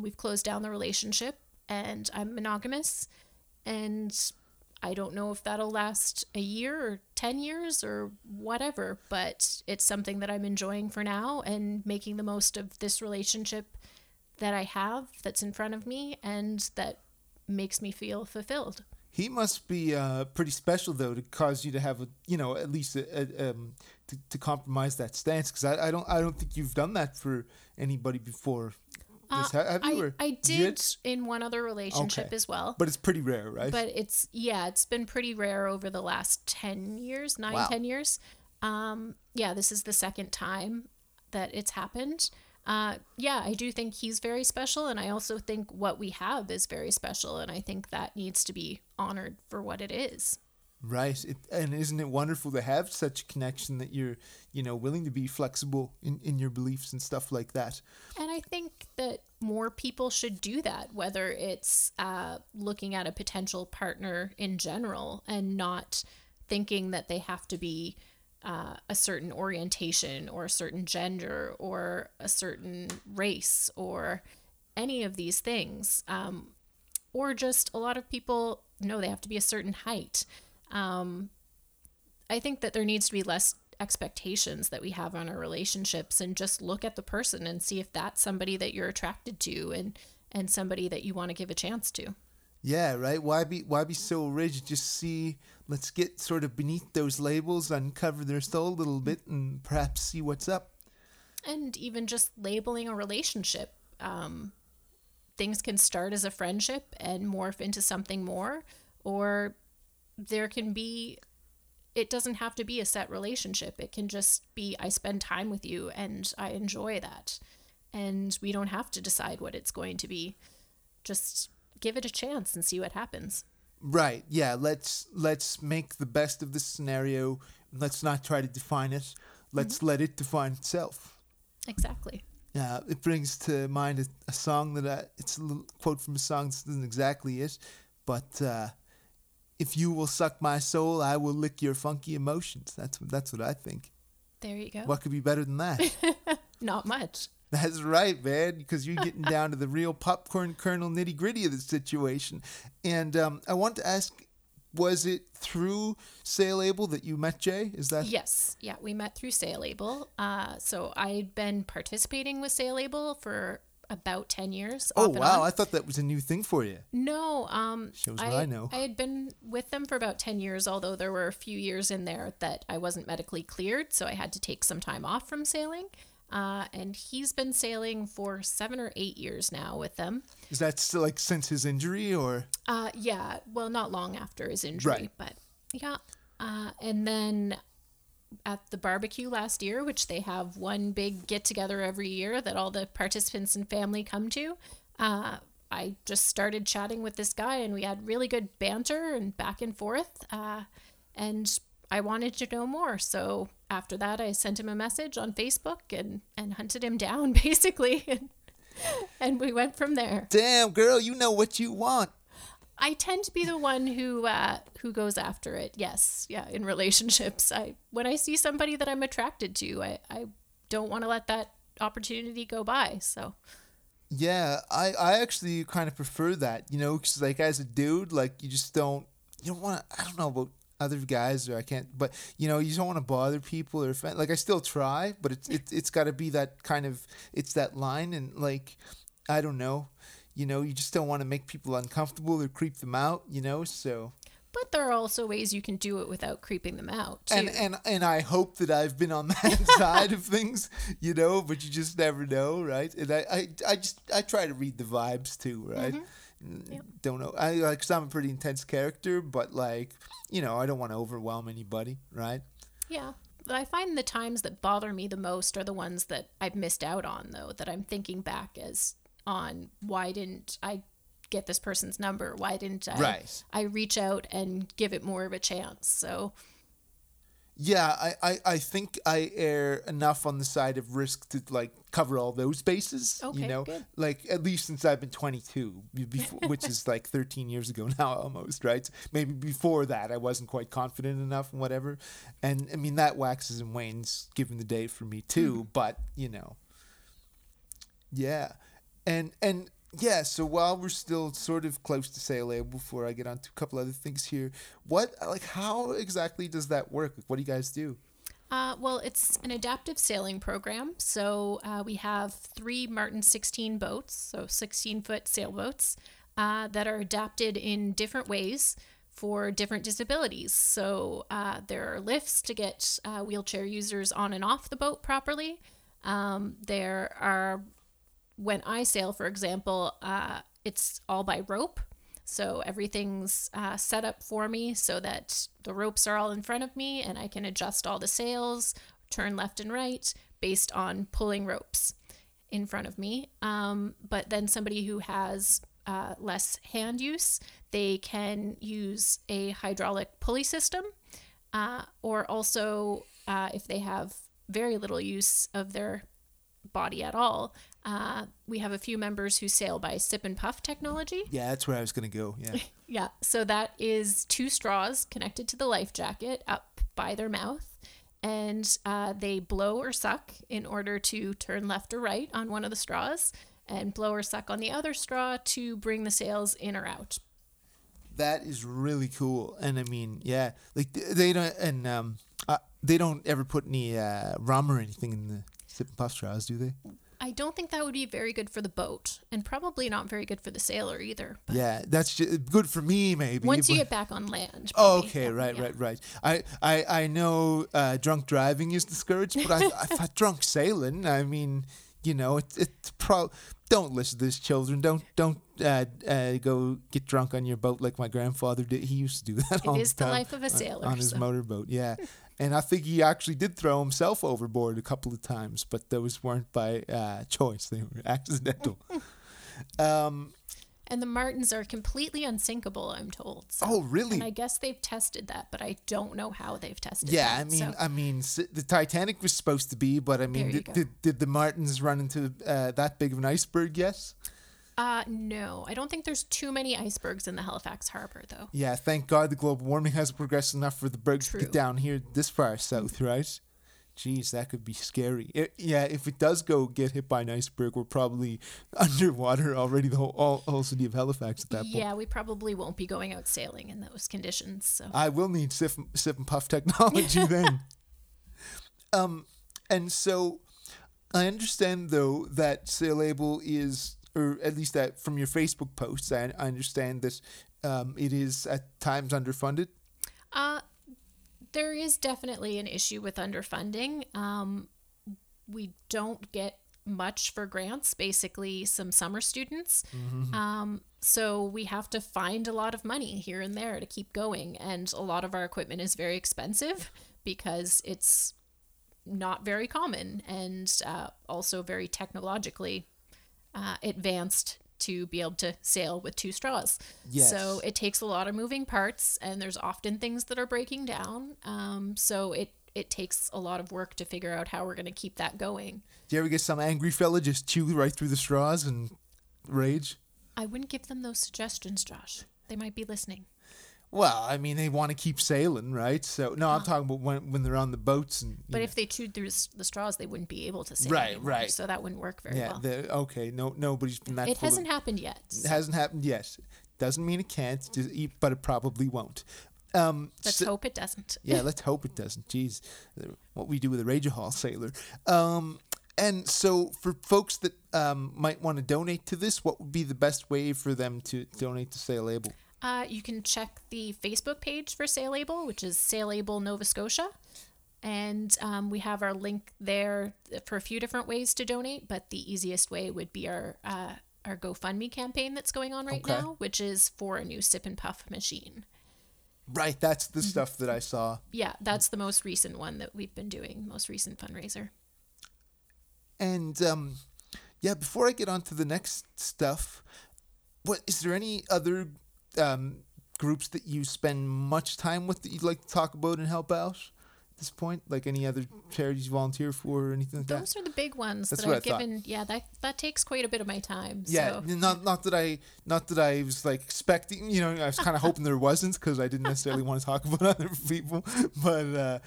we've closed down the relationship and I'm monogamous, and I don't know if that'll last a year or 10 years or whatever, but it's something that I'm enjoying for now and making the most of this relationship that I have that's in front of me and that makes me feel fulfilled. He must be pretty special, though, to cause you to have, at least to compromise that stance, because I don't think you've done that for anybody before. Have you I did in one other relationship as well. But it's pretty rare, right? But it's been pretty rare over the last 10 years, 10 years. This is the second time that it's happened. I do think he's very special, and I also think what we have is very special, and I think that needs to be honored for what it is. Right. And isn't it wonderful to have such a connection that you're, willing to be flexible in your beliefs and stuff like that? And I think that more people should do that, whether it's looking at a potential partner in general and not thinking that they have to be a certain orientation or a certain gender or a certain race or any of these things. Or just a lot of people know they have to be a certain height. I think that there needs to be less expectations that we have on our relationships, and just look at the person and see if that's somebody that you're attracted to and somebody that you want to give a chance to. Yeah, right. Why be so rigid? Just see, let's get sort of beneath those labels, uncover their soul a little bit, and perhaps see what's up. And even just labeling a relationship. Things can start as a friendship and morph into something more, or there can be, it doesn't have to be a set relationship. It can just be, I spend time with you and I enjoy that. And we don't have to decide what it's going to be. Just give it a chance and see what happens. Right. Yeah. Let's make the best of this scenario. Let's not try to define it. Let's let it define itself. Exactly. Yeah. It brings to mind a song that it's a little quote from a song. This isn't exactly it, but, if you will suck my soul, I will lick your funky emotions. That's what I think. There you go. What could be better than that? Not much. That's right, man, because you're getting down to the real popcorn kernel nitty-gritty of the situation. And I want to ask, was it through SailAble that you met Jay? Is that? Yes. Yeah, we met through SailAble. So I'd been participating with SailAble for about 10 years. Oh, wow. I thought that was a new thing for you. No. Shows what I know. I had been with them for about 10 years, although there were a few years in there that I wasn't medically cleared, so I had to take some time off from sailing. And he's been sailing for 7 or 8 years now with them. Is that still like since his injury or? Yeah. Well, not long after his injury, right. But yeah. And then at the barbecue last year, which they have one big get together every year that all the participants and family come to, I just started chatting with this guy, and we had really good banter and back and forth, and I wanted to know more. So after that, I sent him a message on Facebook and hunted him down, basically, and we went from there. Damn, girl, you know what you want. I tend to be the one who goes after it. Yes. Yeah. In relationships, when I see somebody that I'm attracted to, I don't want to let that opportunity go by. So. Yeah. I actually kind of prefer that, cause like as a dude, like you don't want to, I don't know about other guys, or I can't, but you just don't want to bother people or offend. Like I still try, but it's gotta be that kind of, it's that line. And like, I don't know. You just don't want to make people uncomfortable or creep them out, so. But there are also ways you can do it without creeping them out, too. And I hope that I've been on that side of things, but you just never know, right? And I try to read the vibes, too, right? Mm-hmm. Yep. Don't know. Because I'm a pretty intense character, but, I don't want to overwhelm anybody, right? Yeah. But I find the times that bother me the most are the ones that I've missed out on, though, that I'm thinking back as on why didn't I get this person's number? Why didn't I reach out and give it more of a chance? So Yeah, I think I err enough on the side of risk to, like, cover all those bases, okay, you know? Good. Like, at least since I've been 22, before, which is, like, 13 years ago now almost, right? Maybe before that I wasn't quite confident enough and whatever. And, I mean, that waxes and wanes given the day for me, too. Mm-hmm. But, you know, yeah. And yeah, so while we're still sort of close to SailAble, before I get on to a couple other things here, how exactly does that work? What do you guys do? Well, it's an adaptive sailing program. So we have 3 Martin 16 boats, so 16-foot sailboats, that are adapted in different ways for different disabilities. So there are lifts to get wheelchair users on and off the boat properly. There are... When I sail, for example, it's all by rope. So everything's set up for me so that the ropes are all in front of me and I can adjust all the sails, turn left and right based on pulling ropes in front of me. But then somebody who has less hand use, they can use a hydraulic pulley system or also if they have very little use of their body at all. We have a few members who sail by Sip and Puff technology. Yeah, that's where I was going to go. Yeah. Yeah. So that is 2 straws connected to the life jacket up by their mouth. And they blow or suck in order to turn left or right on one of the straws and blow or suck on the other straw to bring the sails in or out. That is really cool. And I mean, yeah, like they don't ever put any rum or anything in the Sip and Puff straws, do they? I don't think that would be very good for the boat, and probably not very good for the sailor either. But yeah, that's just good for me, maybe. Once you get back on land. Oh, okay, right. I know drunk driving is discouraged, but I thought drunk sailing. I mean, you know, it's probably... Don't listen to this, children. Don't go get drunk on your boat like my grandfather did. He used to do that all the time. It is the life of a sailor. On his motorboat, yeah. And I think he actually did throw himself overboard a couple of times, but those weren't by choice. They were accidental. And the Martins are completely unsinkable, I'm told. So. Oh, really? And I guess they've tested that, but I don't know how they've tested that. Yeah, I mean, the Titanic was supposed to be, but I mean, did the Martins run into that big of an iceberg? Yes. No, I don't think there's too many icebergs in the Halifax Harbor, though. Yeah, thank God the global warming hasn't progressed enough for the bergs to get down here this far south, right? Jeez, that could be scary. If it does go get hit by an iceberg, we're probably underwater already, the whole city of Halifax at that point. Yeah, we probably won't be going out sailing in those conditions. So I will need Sip and Puff technology then. And so I understand, though, that SailAble is... or at least that from your Facebook posts, I understand that it is at times underfunded. There is definitely an issue with underfunding. We don't get much for grants, basically some summer students. Mm-hmm. So we have to find a lot of money here and there to keep going. And a lot of our equipment is very expensive because it's not very common and also very technologically advanced to be able to sail with 2 straws. Yes. So it takes a lot of moving parts and there's often things that are breaking down. So it takes a lot of work to figure out how we're going to keep that going. Do you ever get some angry fella just chew right through the straws and rage? I wouldn't give them those suggestions, Josh. They might be listening. Well, I mean, they want to keep sailing, right? So, no, I'm talking about when they're on the boats. But if they chewed through the straws, they wouldn't be able to sail anymore, right. So that wouldn't work very well. Okay, nobody's been that. It hasn't happened yet. It hasn't happened yet. Doesn't mean it can't, but it probably won't. Let's hope it doesn't. Yeah, let's hope it doesn't. Jeez, what we do with a rage-a-hall sailor. And so for folks that might want to donate to this, what would be the best way for them to donate to SailAble? You can check the Facebook page for SailAble, which is SailAble Nova Scotia. And we have our link there for a few different ways to donate, but the easiest way would be our GoFundMe campaign that's going on right now, which is for a new Sip and Puff machine. Right, that's the stuff that I saw. Yeah, that's the most recent one that we've been doing, most recent fundraiser. And before I get on to the next stuff, is there any other... groups that you spend much time with that you'd like to talk about and help out? this point? Like any other charities you volunteer for or anything like that? Those are the big ones that I've given. Yeah, that takes quite a bit of my time. Yeah, so. not that I was like expecting, you know, I was kind of hoping there wasn't, because I didn't necessarily want to talk about other people, but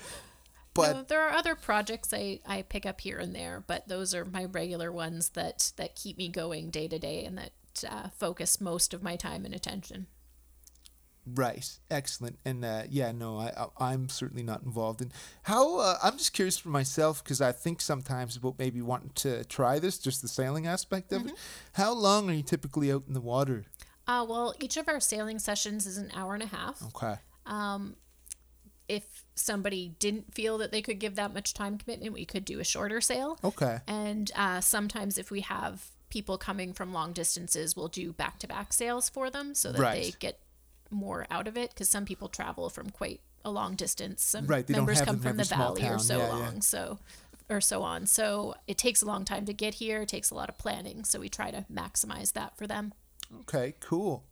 there are other projects I pick up here and there, but those are my regular ones that keep me going day to day and that focus most of my time and attention. Right. Excellent. And I'm certainly not involved in how I'm just curious for myself, because I think sometimes about maybe wanting to try this, just the sailing aspect of it. How long are you typically out in the water? Well, each of our sailing sessions is an hour and a half. Okay. If somebody didn't feel that they could give that much time commitment, we could do a shorter sail. Okay. And sometimes if we have people coming from long distances, we'll do back-to-back sails for them so that they get more out of it, because some people travel from quite a long distance. Some members come from the valley town, or so on. So it takes a long time to get here. It takes a lot of planning. So we try to maximize that for them. Okay, cool.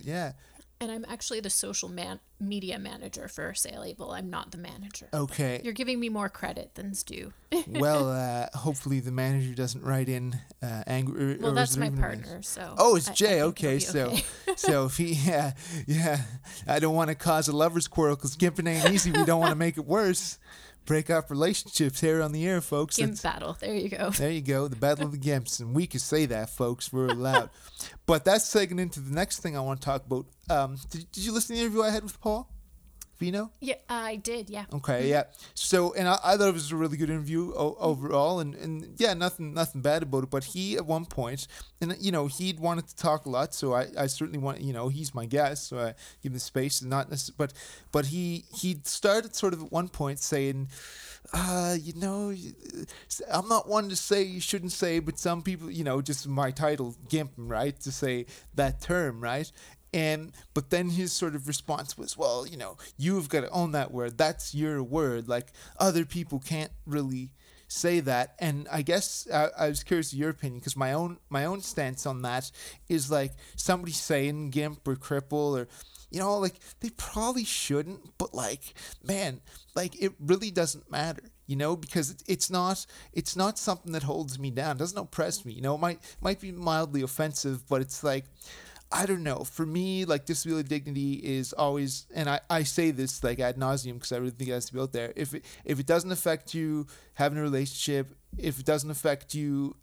Yeah. And I'm actually the social media manager for SailAble. I'm not the manager. Okay. You're giving me more credit than's due. Well, hopefully the manager doesn't write in angry. Well, that's my partner. So. Oh, it's Jay. Okay, so if he, yeah, I don't want to cause a lover's quarrel because Gimpin' Ain't Easy. We don't want to make it worse. Break up relationships here on the air, folks. Gimp battle. There you go. There you go. The battle of the gimps. And we can say that, folks. We're allowed. But that's taking into the next thing I want to talk about. Did you listen to the interview I had with Paul Spino? Yeah, I did. Yeah. Okay. Yeah. So, and I thought it was a really good interview overall. And yeah, nothing bad about it. But he, at one point, and you know, he'd wanted to talk a lot. So I certainly want, you know, he's my guest. So I give him the space and not necessarily, but he started sort of at one point saying, you know, I'm not one to say you shouldn't say, but some people, you know, just my title, Gimp, right? To say that term, right? But then his sort of response was, well, you know, you've got to own that word. That's your word. Like, other people can't really say that. And I guess I was curious of your opinion, because my own stance on that is like somebody saying gimp or cripple or, you know, like they probably shouldn't, but like, man, like it really doesn't matter, you know, because it's not something that holds me down. It doesn't oppress me. You know, it might be mildly offensive, but it's like, I don't know. For me, like, disability dignity is always, and I say this like ad nauseum because I really think it has to be out there. If it doesn't affect you having a relationship, if it doesn't affect you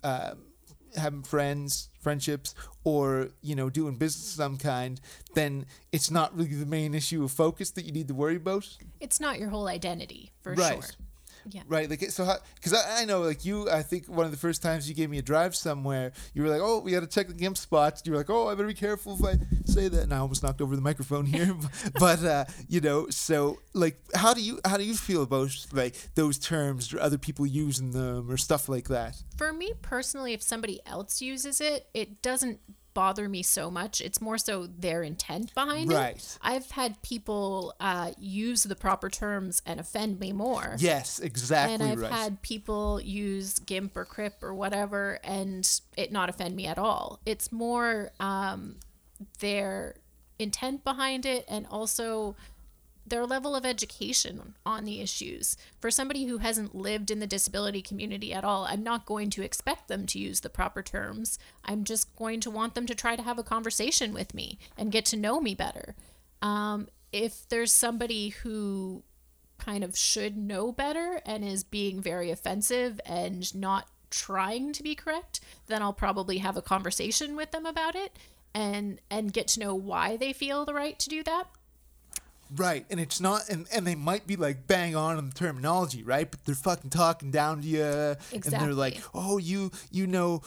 having friendships, or, you know, doing business of some kind, then it's not really the main issue of focus that you need to worry about. It's not your whole identity, for right. Sure. Yeah. Right, like, so because I know, like, you, I think one of the first times you gave me a drive somewhere, you were like, oh, we got to check the gimp spots. You were like, oh, I better be careful if I say that. And I almost knocked over the microphone here. but you know, so, like, how do you feel about, like, those terms or other people using them or stuff like that? For me personally, if somebody else uses it, it doesn't bother me so much. It's more so their intent behind it. I've had people use the proper terms and offend me more. Yes, exactly. And I've had people use gimp or crip or whatever and it not offend me at all. It's more their intent behind it, and also their level of education on the issues. For somebody who hasn't lived in the disability community at all, I'm not going to expect them to use the proper terms. I'm just going to want them to try to have a conversation with me and get to know me better. If there's somebody who kind of should know better and is being very offensive and not trying to be correct, then I'll probably have a conversation with them about it and get to know why they feel the right to do that. Right, and it's not, and they might be like bang on the terminology, right? But they're fucking talking down to you, exactly. And they're like, "Oh, you know,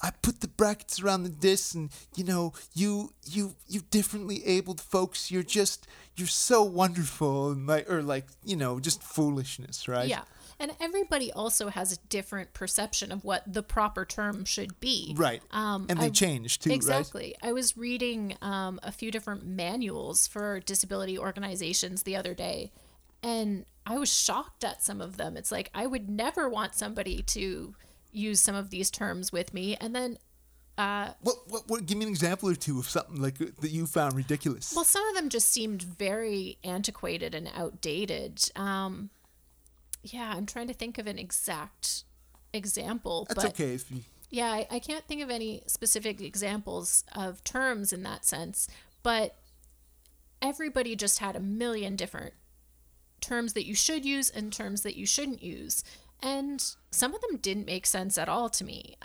I put the brackets around the disc, and you know, you differently abled folks, you're so wonderful," and like, or like, you know, just foolishness, right? Yeah. And everybody also has a different perception of what the proper term should be. Right. And they change too, exactly. Right? I was reading a few different manuals for disability organizations the other day, and I was shocked at some of them. It's like, I would never want somebody to use some of these terms with me. And then What? Give me an example or two of something like that you found ridiculous. Well, some of them just seemed very antiquated and outdated. Yeah, I'm trying to think of an exact example. That's okay. If you... Yeah, I can't think of any specific examples of terms in that sense, but everybody just had a million different terms that you should use and terms that you shouldn't use. And some of them didn't make sense at all to me.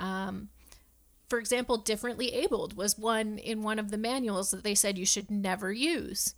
For example, differently abled was one in one of the manuals that they said you should never use.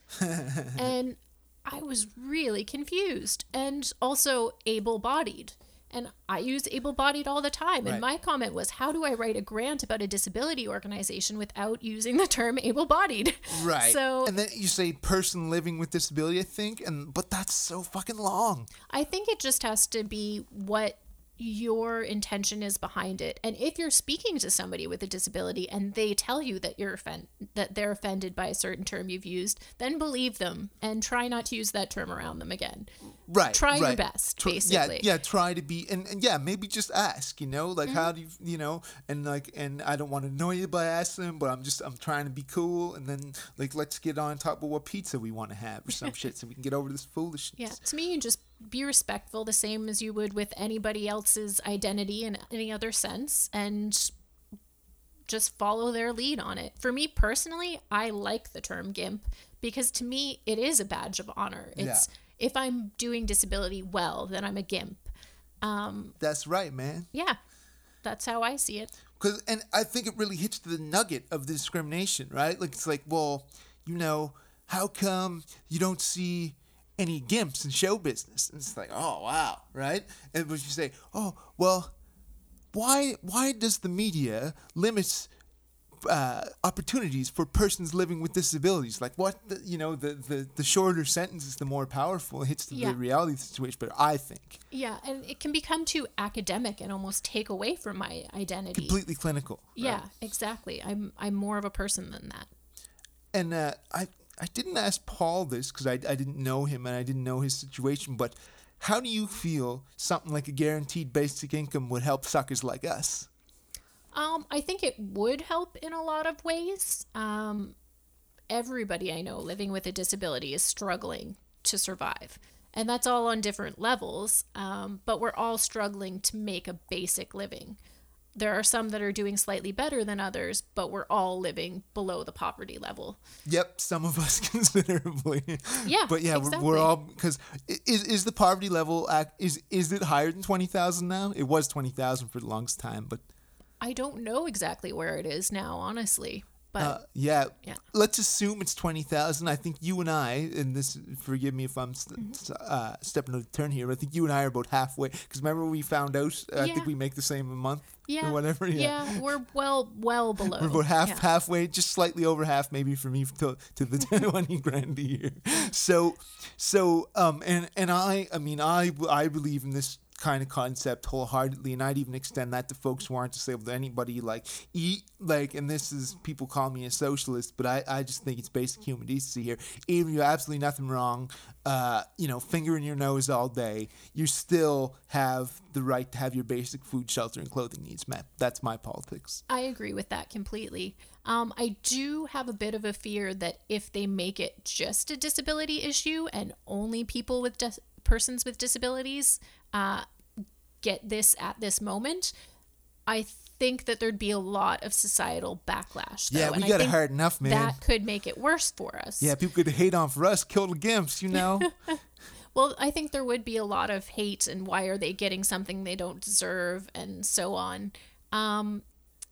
And I was really confused. And also able-bodied. And I use able-bodied all the time. Right. And my comment was, how do I write a grant about a disability organization without using the term able-bodied? Right. So, and then you say person living with disability, I think, but that's so fucking long. I think it just has to be what your intention is behind it. And if you're speaking to somebody with a disability and they tell you that they're offended by a certain term you've used, then believe them and try not to use that term around them again. Right. Try your best, basically. Yeah, try to be and yeah, maybe just ask, mm-hmm. how do you and I don't want to annoy you by asking, but I'm trying to be cool, and then let's get on top of what pizza we want to have or some shit so we can get over this foolishness. Yeah. To me, you just be respectful, the same as you would with anybody else's identity in any other sense, and just follow their lead on it. For me personally, I like the term GIMP because to me it is a badge of honor. It's if I'm doing disability well, then I'm a GIMP. That's right, man. Yeah, that's how I see it. And I think it really hits the nugget of the discrimination, right? It's well, how come you don't see any gimps in show business? And it's oh, wow, right? And when you say, oh, well, why does the media limit opportunities for persons living with disabilities? The shorter sentence is the more powerful. It hits the reality of the situation, but I think. Yeah, and it can become too academic and almost take away from my identity. Completely clinical. Right? Yeah, exactly. I'm more of a person than that. And I didn't ask Paul this because I didn't know him and I didn't know his situation, but how do you feel something like a guaranteed basic income would help suckers like us? I think it would help in a lot of ways. Everybody I know living with a disability is struggling to survive, and that's all on different levels, but we're all struggling to make a basic living. There are some that are doing slightly better than others, but we're all living below the poverty level. Yep, some of us considerably. Yeah, but yeah, exactly. We're all, because is the poverty level is it higher than 20,000 now? It was 20,000 for the longest time, but I don't know exactly where it is now, honestly. But let's assume it's 20,000. I think you and I, and this, forgive me if I'm stepping on the turn here, but I think you and I are about halfway. Because remember, we found out. I think we make the same a month or whatever. Yeah, we're well below. We're about halfway, just slightly over half, maybe for me to the 20 grand a year. So, and I believe in this kind of concept wholeheartedly, and I'd even extend that to folks who aren't disabled, anybody and this is, people call me a socialist, but I just think it's basic human decency here. Even if you have absolutely nothing wrong, finger in your nose all day, you still have the right to have your basic food, shelter, and clothing needs met. That's my politics. I agree with that completely. I do have a bit of a fear that if they make it just a disability issue and only people with persons with disabilities get this at this moment, I think that there'd be a lot of societal backlash, though. Yeah, we got it hard enough, man. That could make it worse for us. Yeah, people could hate on for us, kill the gimps, Well, I think there would be a lot of hate, and why are they getting something they don't deserve, and so on.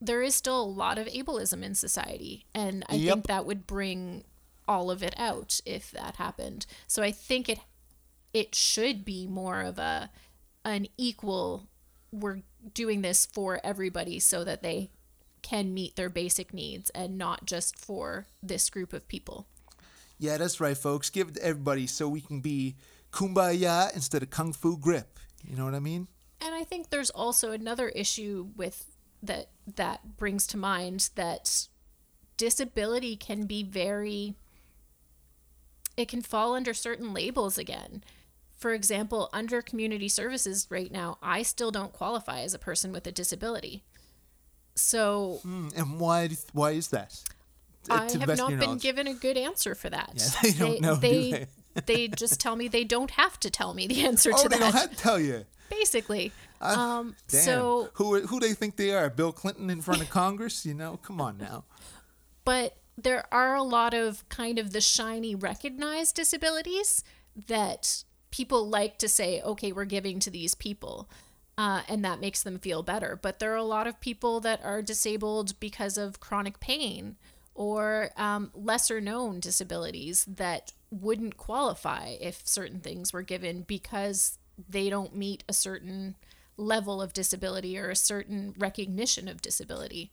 There is still a lot of ableism in society, and I think that would bring all of it out if that happened. So I think it should be more of an equal, we're doing this for everybody so that they can meet their basic needs and not just for this group of people. Yeah, that's right, folks. Give it to everybody so we can be kumbaya instead of kung fu grip. You know what I mean? And I think there's also another issue with that brings to mind, that disability can be it can fall under certain labels again. For example, under community services right now, I still don't qualify as a person with a disability. So, and why is that? I have not been given a good answer for that. Yeah, they don't know. Do they? They just tell me they don't have to tell me the answer to that. Oh, they don't have to tell you. Basically. Damn. So who they think they are? Bill Clinton in front of Congress? You know, come on now. But there are a lot of kind of the shiny recognized disabilities that people like to say, okay, we're giving to these people. And that makes them feel better. But there are a lot of people that are disabled because of chronic pain or lesser known disabilities that wouldn't qualify if certain things were given because they don't meet a certain level of disability or a certain recognition of disability.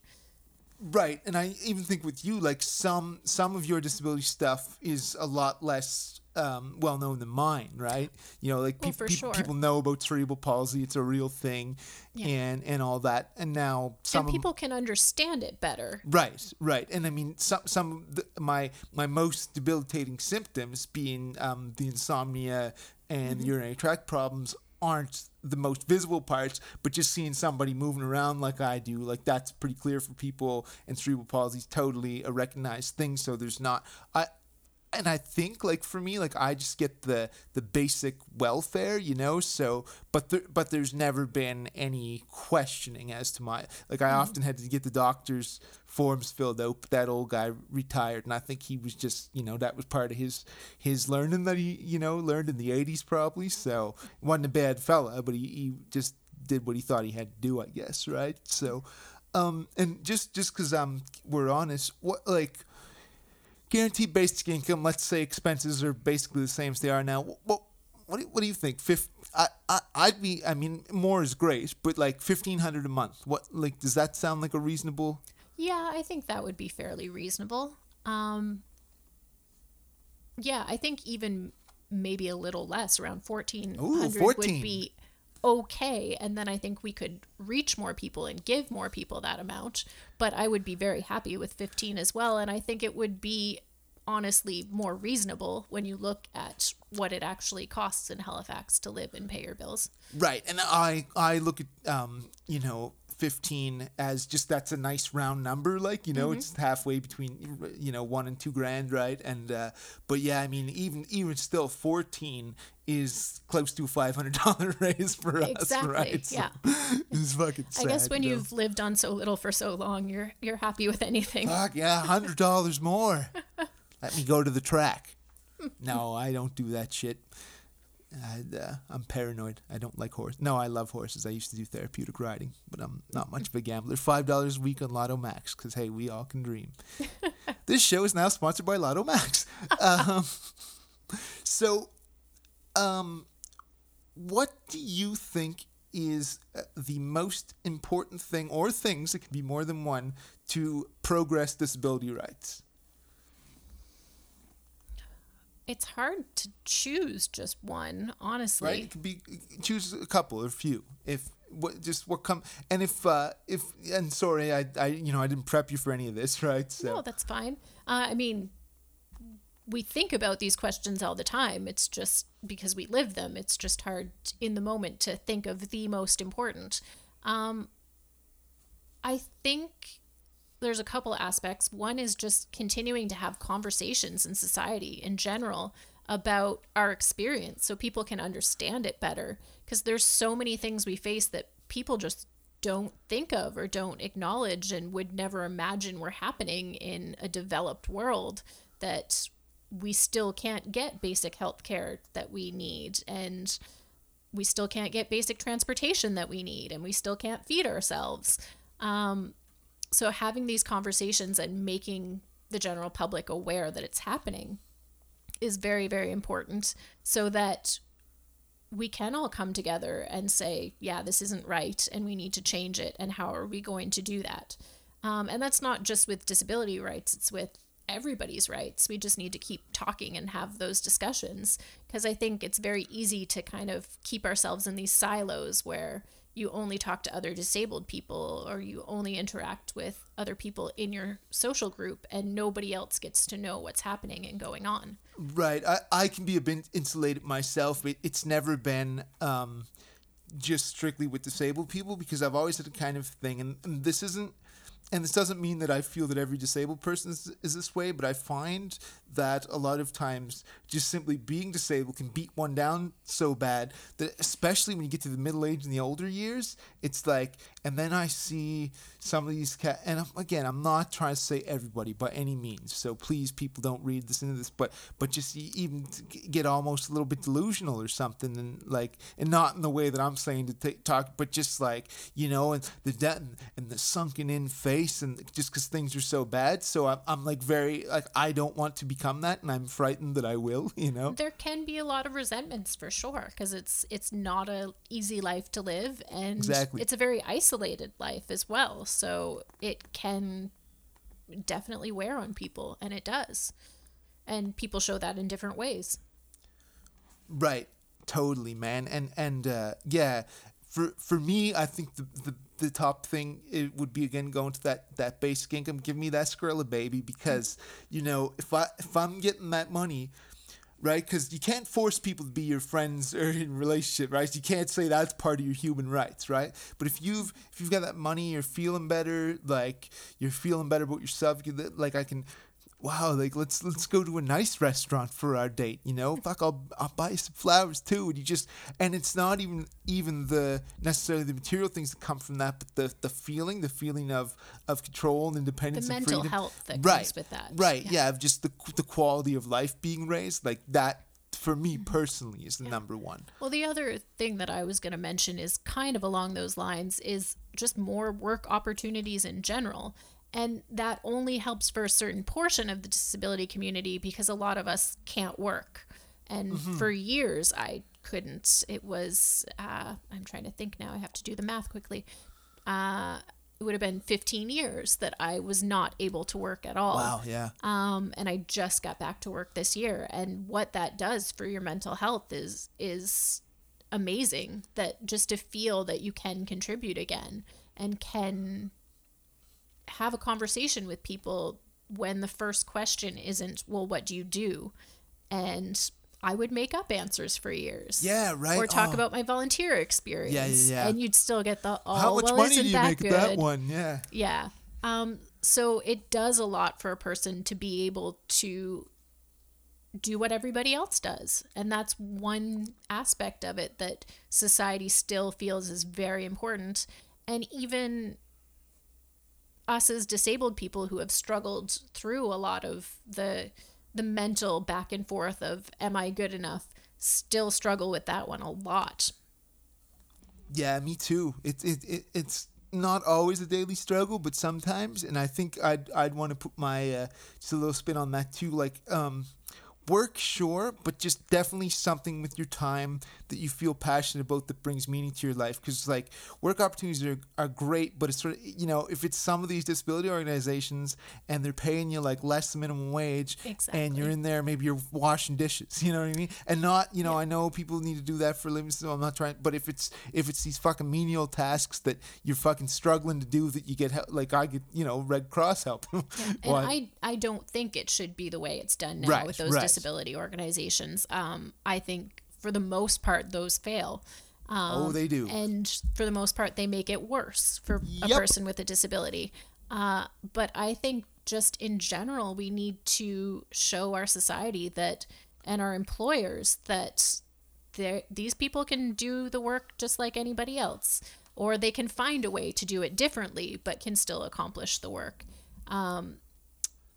Right. And I even think with you, like some of your disability stuff is a lot less well-known than mine, right? You know, like people know about cerebral palsy. It's a real thing, yeah. and all that. And now people can understand it better. Right. And I mean, some of my most debilitating symptoms being the insomnia and the urinary tract problems aren't the most visible parts, but just seeing somebody moving around like I do, like that's pretty clear for people, and cerebral palsy is totally a recognized thing. So there's not... And I think, like, for me, like, I just get the basic welfare, you know, so, but there's never been any questioning as to my, like, I often had to get the doctor's forms filled out, but that old guy retired, and I think he was just, you know, that was part of his learning that he, you know, learned in the 80s probably, so, wasn't a bad fella, but he just did what he thought he had to do, I guess, right? So, and just because we're honest, what, like... Guaranteed basic income, let's say expenses are basically the same as they are now. Well, what do you think? I mean, more is great, but like $1,500 a month. What, like, does that sound like a reasonable? Yeah, I think that would be fairly reasonable. Yeah, I think even maybe a little less, around $1,400 would be okay. And then I think we could reach more people and give more people that amount. But I would be very happy with $1,500 as well. And I think it would be honestly more reasonable when you look at what it actually costs in Halifax to live and pay your bills. Right. And I look at, you know, 15 as just, that's a nice round number. Like, you know, it's halfway between, you know, $1,000 and $2,000. Right. And, but yeah, I mean, even still 14 is close to a $500 raise for us. Exactly. Right? So yeah. It's fucking sad. I guess when you've lived on so little for so long, you're happy with anything. Fuck yeah. $100 more. Let me go to the track. No, I don't do that shit. I'm paranoid. I don't like horses. No, I love horses. I used to do therapeutic riding, but I'm not much of a gambler. $5 a week on Lotto Max, because, hey, we all can dream. This show is now sponsored by Lotto Max. What do you think is the most important thing, or things, that can be more than one, to progress disability rights? It's hard to choose just one, honestly. Right, it could be choose a couple or a few. Sorry, I didn't prep you for any of this, right? So. No, that's fine. I mean, we think about these questions all the time. It's just because we live them. It's just hard in the moment to think of the most important. I think there's a couple aspects. One is just continuing to have conversations in society in general about our experience so people can understand it better, because there's so many things we face that people just don't think of or don't acknowledge and would never imagine were happening in a developed world, that we still can't get basic health care that we need, and we still can't get basic transportation that we need, and we still can't feed ourselves. So having these conversations and making the general public aware that it's happening is very, very important, so that we can all come together and say, yeah, this isn't right and we need to change it, and how are we going to do that? And that's not just with disability rights, it's with everybody's rights. We just need to keep talking and have those discussions, because I think it's very easy to kind of keep ourselves in these silos where you only talk to other disabled people, or you only interact with other people in your social group, and nobody else gets to know what's happening and going on. Right. I can be a bit insulated myself. It's never been just strictly with disabled people, because I've always had a kind of thing, and this isn't And this doesn't mean that I feel that every disabled person is this way, but I find that a lot of times just simply being disabled can beat one down so bad that, especially when you get to the middle age and the older years, it's like, and then I see some of these cats, and I'm not trying to say everybody by any means, so please, people, don't read this into this, but just even get almost a little bit delusional or something, and like, and not in the way that I'm saying to talk, but just like, you know, and the debt and the sunken in face, and just because things are so bad. So I'm like very, like, I don't want to become that, and I'm frightened that I will, you know. There can be a lot of resentments for sure, because it's not a easy life to live, and exactly. It's a very isolated life as well, so it can definitely wear on people, and it does, and people show that in different ways. Right, totally, man. And yeah, for me, I think the top thing, it would be, again, going to that basic income. Give me that Skrilla, baby, because, you know, if I'm getting that money, right, because you can't force people to be your friends or in relationship, right? You can't say that's part of your human rights, right? But if you've got that money, you're feeling better about yourself, like, I can... wow, like, let's go to a nice restaurant for our date, you know? Fuck, I'll buy you some flowers too. And you just, and it's not even the necessarily the material things that come from that, but the feeling of control and independence, the and mental freedom. Health that right. comes with that. Right, yeah, of just the quality of life being raised, like that. For me personally is the number one. Well, the other thing that I was going to mention is kind of along those lines, is just more work opportunities in general. And that only helps for a certain portion of the disability community, because a lot of us can't work. And for years, I couldn't. It was, I'm trying to think now, I have to do the math quickly. It would have been 15 years that I was not able to work at all. Wow, yeah. And I just got back to work this year. And what that does for your mental health is amazing, that just to feel that you can contribute again and can... have a conversation with people when the first question isn't, well, what do you do? And I would make up answers for years. Yeah, right. Or talk about my volunteer experience. Yeah. And you'd still get the, oh, how much well, money do you make good? That one? Yeah. Yeah. So it does a lot for a person to be able to do what everybody else does. And that's one aspect of it that society still feels is very important. And even... us as disabled people who have struggled through a lot of the mental back and forth of, am I good enough, still struggle with that one a lot. Yeah, me too. It's not always a daily struggle, but sometimes. And I think I'd want to put my just a little spin on that too, like work, sure, but just definitely something with your time that you feel passionate about that brings meaning to your life. Because, like, work opportunities are great, but it's sort of, you know, if it's some of these disability organizations and they're paying you, like, less than minimum wage, exactly. and you're in there, maybe you're washing dishes, you know what I mean? And not, you know, yeah. I know people need to do that for a living, so I'm not trying, but if it's these fucking menial tasks that you're fucking struggling to do that you get help, like I get, you know, Red Cross help. Yeah. And well, I don't think it should be the way it's done now with those disability organizations. I think for the most part those fail. They do. And for the most part they make it worse for a person with a disability. But I think just in general we need to show our society that, and our employers, that these people can do the work just like anybody else, or they can find a way to do it differently but can still accomplish the work.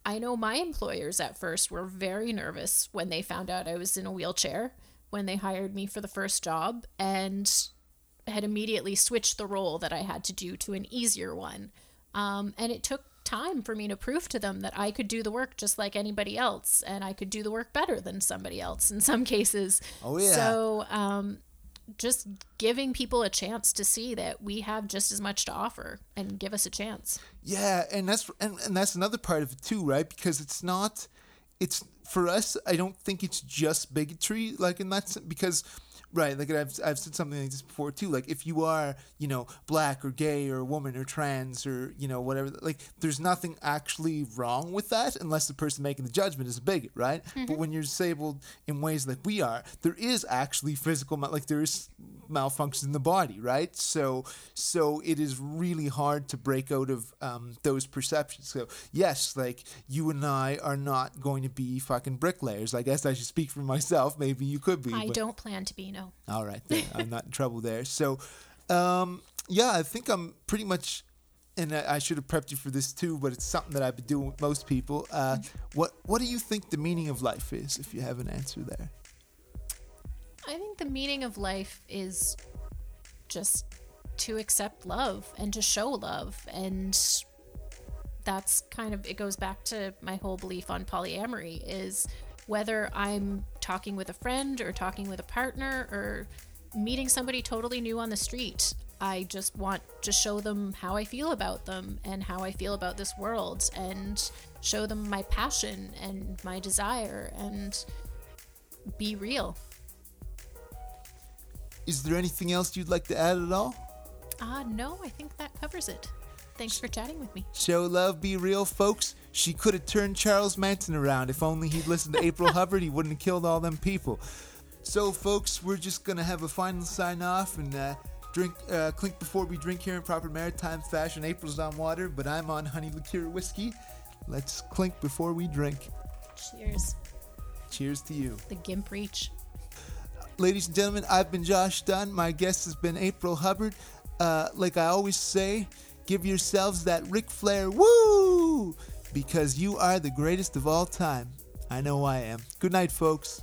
I know my employers at first were very nervous when they found out I was in a wheelchair when they hired me for the first job, and had immediately switched the role that I had to do to an easier one. And it took time for me to prove to them that I could do the work just like anybody else, and I could do the work better than somebody else in some cases. Oh, yeah. So just giving people a chance to see that we have just as much to offer, and give us a chance. Yeah, and that's another part of it too, right? Because it's for us, I don't think it's just bigotry, like, in that sense, because right, like I've said something like this before too, like if you are, you know, black or gay or a woman or trans or, you know, whatever, like there's nothing actually wrong with that unless the person making the judgment is a bigot, right? But when you're disabled in ways like we are, there is actually physical, like there is malfunctions in the body, right? So it is really hard to break out of those perceptions. So yes, like, you and I are not going to be fucking bricklayers. I guess I should speak for myself. Maybe you could be. I don't plan to be, no. All right, then. I'm not in trouble there. So, yeah, I think I'm pretty much... And I should have prepped you for this too, but it's something that I've been doing with most people. What do you think the meaning of life is, if you have an answer there? I think the meaning of life is just to accept love and to show love. And that's kind of, it goes back to my whole belief on polyamory, is whether I'm talking with a friend or talking with a partner or meeting somebody totally new on the street, I just want to show them how I feel about them and how I feel about this world, and show them my passion and my desire, and be real. Is there anything else you'd like to add at all? No, I think that covers it. Thanks for chatting with me. Show love, be real, folks. She could have turned Charles Manson around. If only he'd listened to April Hubbard, he wouldn't have killed all them people. So, folks, we're just going to have a final sign-off and... Clink before we drink here in proper maritime fashion. April's on water, but I'm on honey liqueur whiskey. Let's clink before we drink. Cheers. Cheers to you. The Gimp Reach. Ladies and gentlemen, I've been Josh Dunn. My guest has been April Hubbard. Like I always say, give yourselves that Ric Flair woo! Because you are the greatest of all time. I know I am. Good night, folks.